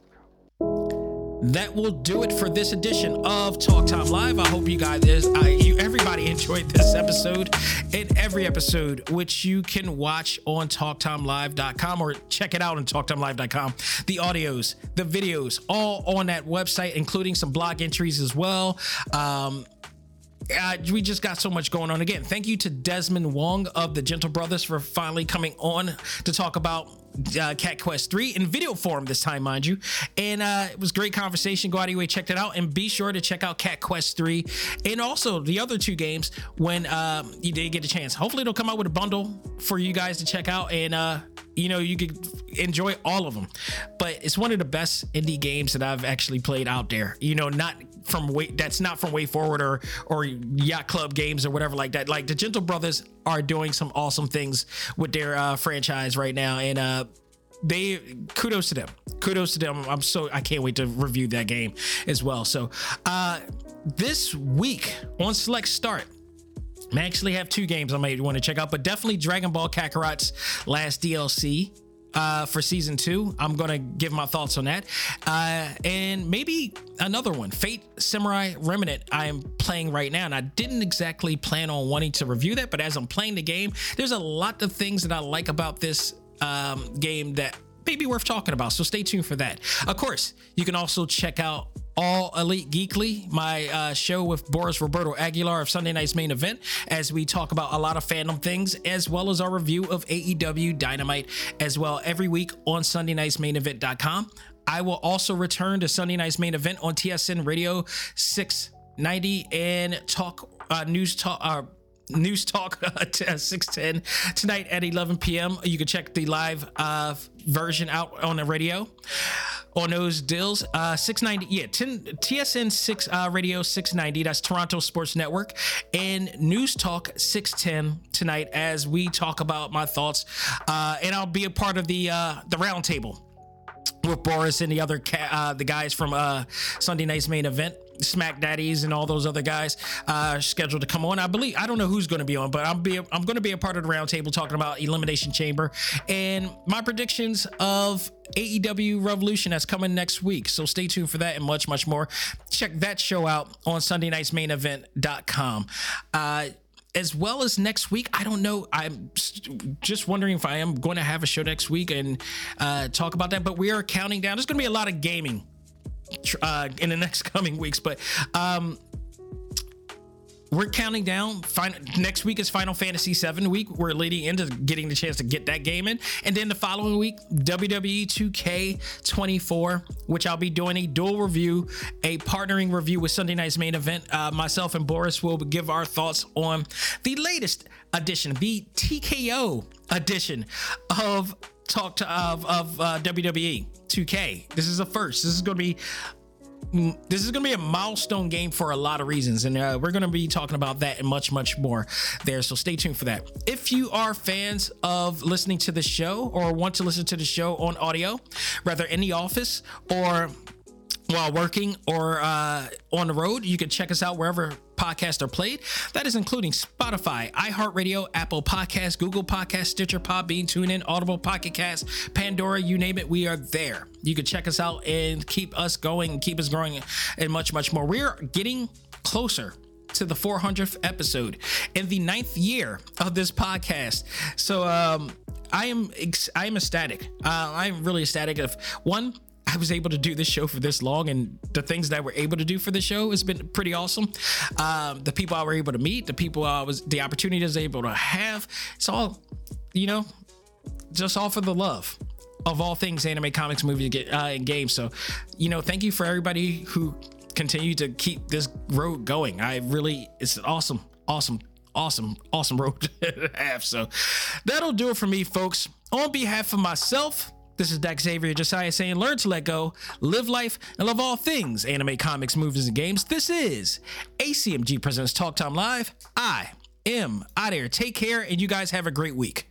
that will do it for this edition of Talk Time Live. I hope you guys, everybody enjoyed this episode and every episode, which you can watch on TalkTimeLive.com, or check it out on TalkTimeLive.com. The audios, the videos, all on that website, including some blog entries as well. We just got so much going on. Again, thank you to Desmond Wong of the Gentle Brothers for finally coming on to talk about Cat Quest 3 in video form this time, mind you. And it was a great conversation. Go out of your way, check that out, and be sure to check out Cat Quest 3 and also the other two games when you did get a chance. Hopefully they'll come out with a bundle for you guys to check out, and you know, you could enjoy all of them. But it's one of the best indie games that I've actually played out there, you know, not from Way Forward or Yacht Club Games or whatever like that. Like, the Gentle Brothers are doing some awesome things with their franchise right now, and they kudos to them. I can't wait to review that game as well. So this week on Select Start, I actually have two games I might want to check out, but definitely Dragon Ball Kakarot's last DLC for Season 2. I'm gonna give my thoughts on that, and maybe another one, Fate Samurai Remnant. I am playing right now, and I didn't exactly plan on wanting to review that, but as I'm playing the game, there's a lot of things that I like about this game that may be worth talking about, so stay tuned for that. Of course, you can also check out All Elite Geekly, my show with Boris Roberto Aguilar of Sunday Night's Main Event, as we talk about a lot of fandom things, as well as our review of AEW Dynamite as well, every week on SundayNightsMainEvent.com. I will also return to Sunday Night's Main Event on TSN Radio 690 and News Talk 610 tonight at 11 p.m. You can check the live version out on the radio on those deals. 690, yeah, TSN 6 Radio 690, that's Toronto Sports Network, and News Talk 610 tonight, as we talk about my thoughts, and I'll be a part of the roundtable with Boris and the other the guys from Sunday Night's Main Event, Smack Daddies and all those other guys scheduled to come on. I believe, I don't know who's going to be on, but I'm going to be a part of the roundtable talking about Elimination Chamber and my predictions of AEW Revolution that's coming next week. So stay tuned for that and much, much more. Check that show out on SundayNightsMainEvent.com. As well as next week, I don't know, I'm just wondering if I am going to have a show next week and talk about that, but we are counting down. There's going to be a lot of gaming in the next coming weeks, but we're counting down. Next week is Final Fantasy VII week. We're leading into getting the chance to get that game in, and then the following week, WWE 2K 24, which I'll be doing a dual review, a partnering review with Sunday Night's Main Event. Myself and Boris will give our thoughts on the latest edition, the TKO edition of WWE 2K. This is a first. This is going to be a milestone game for a lot of reasons, and we're going to be talking about that and much, much more there. So stay tuned for that. If you are fans of listening to the show or want to listen to the show on audio, rather in the office or while working or on the road, you can check us out wherever podcasts are played. That is including Spotify, iHeartRadio, Apple Podcasts, Google Podcasts, Stitcher, Podbean, TuneIn, Audible, Pocket Casts, Pandora, you name it, we are there. You can check us out and keep us going and keep us growing and much, much more. We're getting closer to the 400th episode in the 9th year of this podcast. So I am ecstatic. I'm really ecstatic of one, I was able to do this show for this long, and the things that I were able to do for the show has been pretty awesome. The people I were able to meet, the people I was, the opportunities I was able to have, it's all, you know, just all for the love of all things anime, comics, movies, and games. So, you know, thank you for everybody who continue to keep this road going. I really, it's an awesome road to have. So that'll do it for me, folks. On behalf of myself, this is Dak Xavier Josiah saying, learn to let go, live life, and love all things anime, comics, movies, and games. This is ACMG Presents Talk Time Live. I am out of here. Take care, and you guys have a great week.